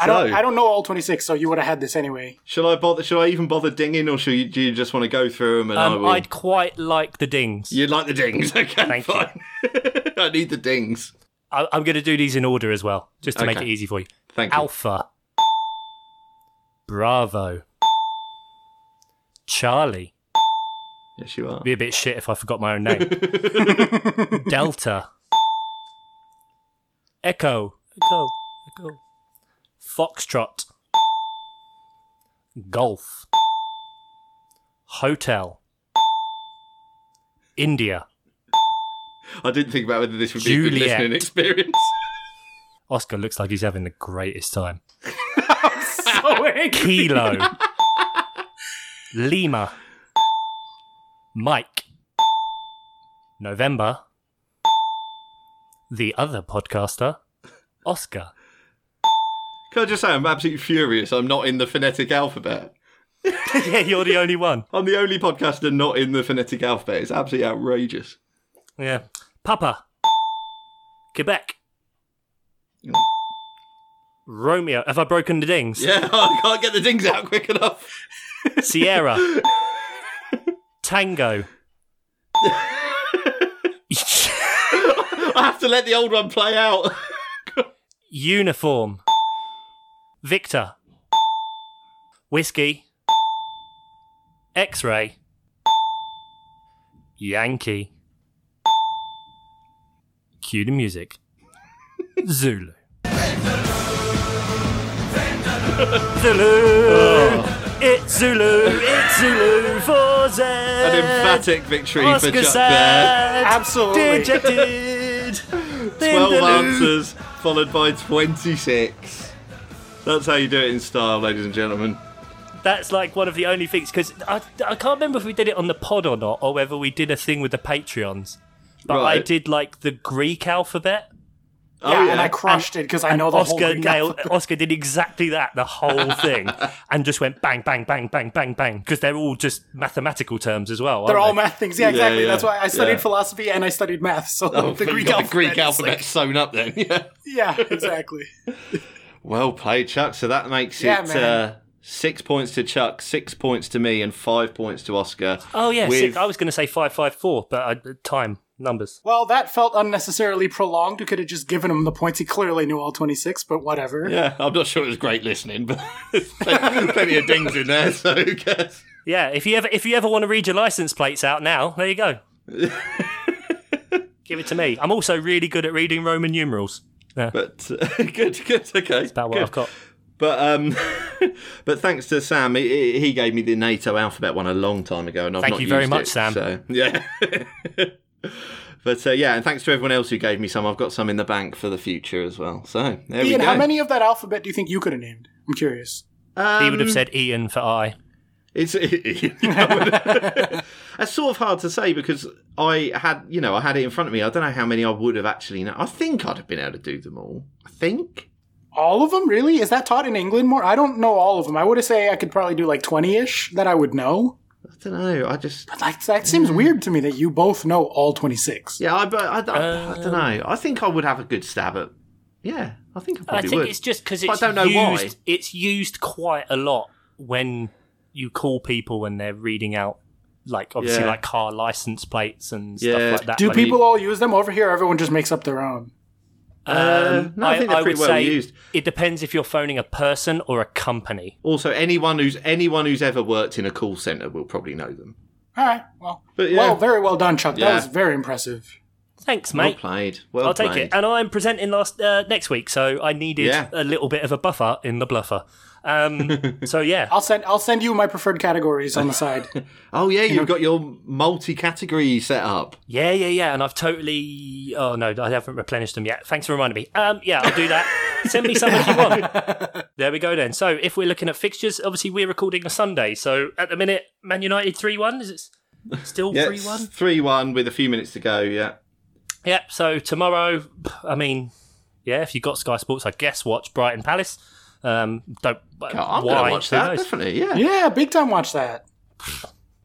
I don't know all 26, so you would have had this anyway. Shall I even bother dinging, or do you just want to go through them? And I'd quite like the dings. You'd like the dings? Okay, Thank you. I need the dings. I'm going to do these in order as well, just to make it easy for you. Thank you. Alpha. Bravo. Charlie. Yes, you are. It'd be a bit shit if I forgot my own name. Delta. Echo. Foxtrot. Golf. Hotel. India. I didn't think about whether this would Juliet. Be a good listening experience. Oscar looks like he's having the greatest time. I'm so angry. Kilo. Lima. Mike. November. The other podcaster, Oscar. Can I just say I'm absolutely furious I'm not in the phonetic alphabet? Yeah, you're the only one. I'm the only podcaster not in the phonetic alphabet. It's absolutely outrageous. Yeah. Papa. Quebec. Romeo. Have I broken the dings? Yeah, I can't get the dings out quick enough. Sierra. Tango. I have to let the old one play out. Uniform. Victor. Whiskey. X-ray. Yankee. Cue the music. Zulu. Zulu. It's Zulu, for Z. An emphatic victory Oscar for Chuck there. Absolutely. Dejected. 12 answers, followed by 26. That's how you do it in style, ladies and gentlemen. That's like one of the only things, because I can't remember if we did it on the pod or not, or whether we did a thing with the Patreons. But right. I did like the Greek alphabet. Oh, yeah, and I crushed it because I know the whole thing. Oscar did exactly that, the whole thing, and just went bang, bang, bang, bang, bang, bang, because they're all just mathematical terms as well. They're all math things, yeah, exactly. Yeah. That's why I studied philosophy and I studied math, so the Greek alphabet's sewn up then. Yeah, exactly. Well played, Chuck. So that makes it 6 points to Chuck, 6 points to me, and 5 points to Oscar. Oh, yeah, with... I was going to say 5-5-4, but time... numbers. Well, that felt unnecessarily prolonged. You could have just given him the points. He clearly knew all 26, but whatever. Yeah, I'm not sure it was great listening, but plenty of dings in there, so who cares? Yeah, if you ever want to read your license plates out now, there you go. Give it to me. I'm also really good at reading Roman numerals. Yeah. But good, okay. That's about what I've got. But but thanks to Sam, he gave me the NATO alphabet one a long time ago, and I've not used it. Thank you very much, Sam. So, yeah. But and thanks to everyone else who gave me some. I've got some in the bank for the future as well. So there we go. Ian, how many of that alphabet do you think you could have named? I'm curious. He would have said Ian for I. It's Ian. That's sort of hard to say because I had it in front of me. I don't know how many I would have actually known. I think I'd have been able to do them all. I think all of them. Really? Is that taught in England more? I don't know all of them. I would have say I could probably do like 20-ish that I would know. I don't know. I just that seems weird to me that you both know all 26. Yeah, I don't know. I think I would have a good stab at. Yeah, I think I probably would. It's just because I don't know why it's used quite a lot when you call people when they're reading out, like obviously like car license plates and stuff like that. Do people all use them over here? Everyone just makes up their own. No, I think they're pretty well used. It depends if you're phoning a person or a company. Also, anyone who's ever worked in a call centre will probably know them. All right. Well, but, yeah. Well, very well done, Chuck. Yeah. That was very impressive. Thanks, mate. Well played. I'll take it. And I'm presenting next week, so I needed a little bit of a buffer in the bluffer. So yeah, I'll send you my preferred categories on the side. Oh yeah, you've got your multi-category set up. Yeah, and I've totally. Oh no, I haven't replenished them yet. Thanks for reminding me. Yeah, I'll do that. Send me some if you want. There we go then. So if we're looking at fixtures, obviously we're recording a Sunday. So at the minute, Man United 3-1. Is it still 3-1? 3-1 with a few minutes to go. Yeah. Yeah. So tomorrow, I mean, yeah, if you've got Sky Sports, I guess watch Brighton Palace. I'm going to watch that, definitely. Yeah, big time watch that.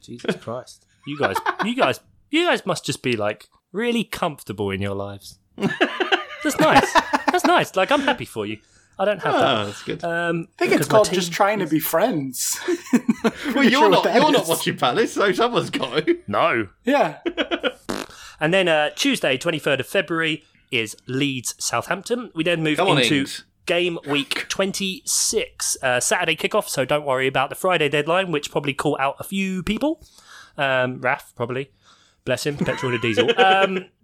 Jesus Christ. You guys must just be like really comfortable in your lives. That's nice. Like, I'm happy for you. I don't have that. That's good. I think it's called just trying to be friends. Well, you're not watching Palace, so someone's got to. No. Yeah. And then Tuesday, 23rd of February is Leeds Southampton. We then move into Ings. Game week 26, Saturday kickoff, so don't worry about the Friday deadline, which probably caught out a few people. Raf, probably. Bless him, petrol to diesel.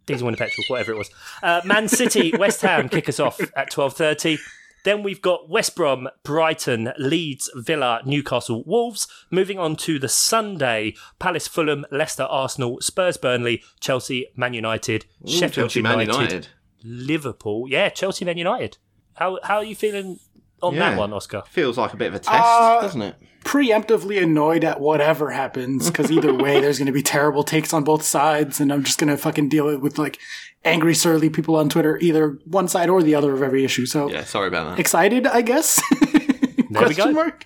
Diesel and petrol, whatever it was. Man City, West Ham kick us off at 12:30. Then we've got West Brom, Brighton, Leeds, Villa, Newcastle, Wolves. Moving on to the Sunday, Palace, Fulham, Leicester, Arsenal, Spurs, Burnley, Chelsea, Man United, Sheffield United, Liverpool. Yeah, Chelsea, Man United. How are you feeling on that one, Oscar? Feels like a bit of a test, doesn't it? Preemptively annoyed at whatever happens, because either way, there's going to be terrible takes on both sides, and I'm just going to fucking deal with like angry, surly people on Twitter, either one side or the other of every issue. So yeah, sorry about that. Excited, I guess. There we go. Mark?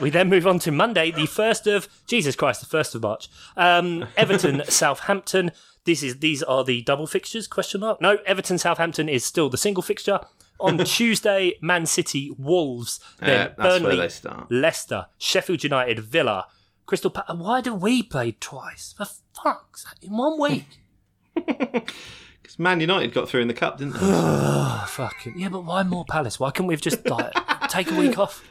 We then move on to Monday, the 1st of March. Everton, Southampton. These are the double fixtures, question mark? No, Everton, Southampton is still the single fixture. On Tuesday, Man City, Wolves, then Burnley, Leicester, Sheffield United, Villa, Crystal Palace. Why do we play twice? For fuck's sake, in one week. Because Man United got through in the cup, didn't they? Fucking yeah, but why more Palace? Why can't we have just take a week off?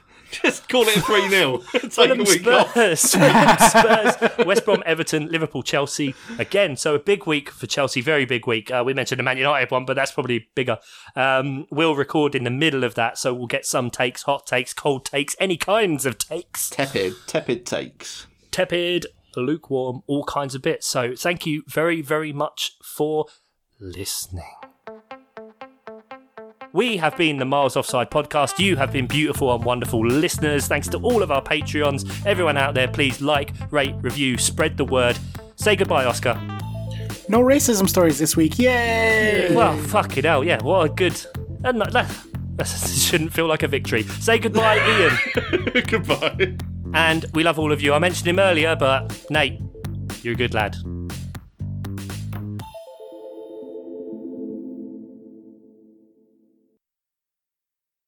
Just call it 3-0. Take a week off. Spurs, West Brom, Everton, Liverpool, Chelsea. Again, so a big week for Chelsea, very big week. We mentioned the Man United one, but that's probably bigger. We'll record in the middle of that, so we'll get some takes, hot takes, cold takes, any kinds of takes. Tepid takes. Tepid, lukewarm, all kinds of bits. So thank you very, very much for listening. We have been the Miles Offside podcast. You have been beautiful and wonderful listeners. Thanks to all of our Patreons. Everyone out there, please like, rate, review, spread the word. Say goodbye, Oscar. No racism stories this week. Yay! Well, fuck it out. Yeah, what a good... That shouldn't feel like a victory. Say goodbye, Ian. Goodbye. And we love all of you. I mentioned him earlier, but Nate, you're a good lad.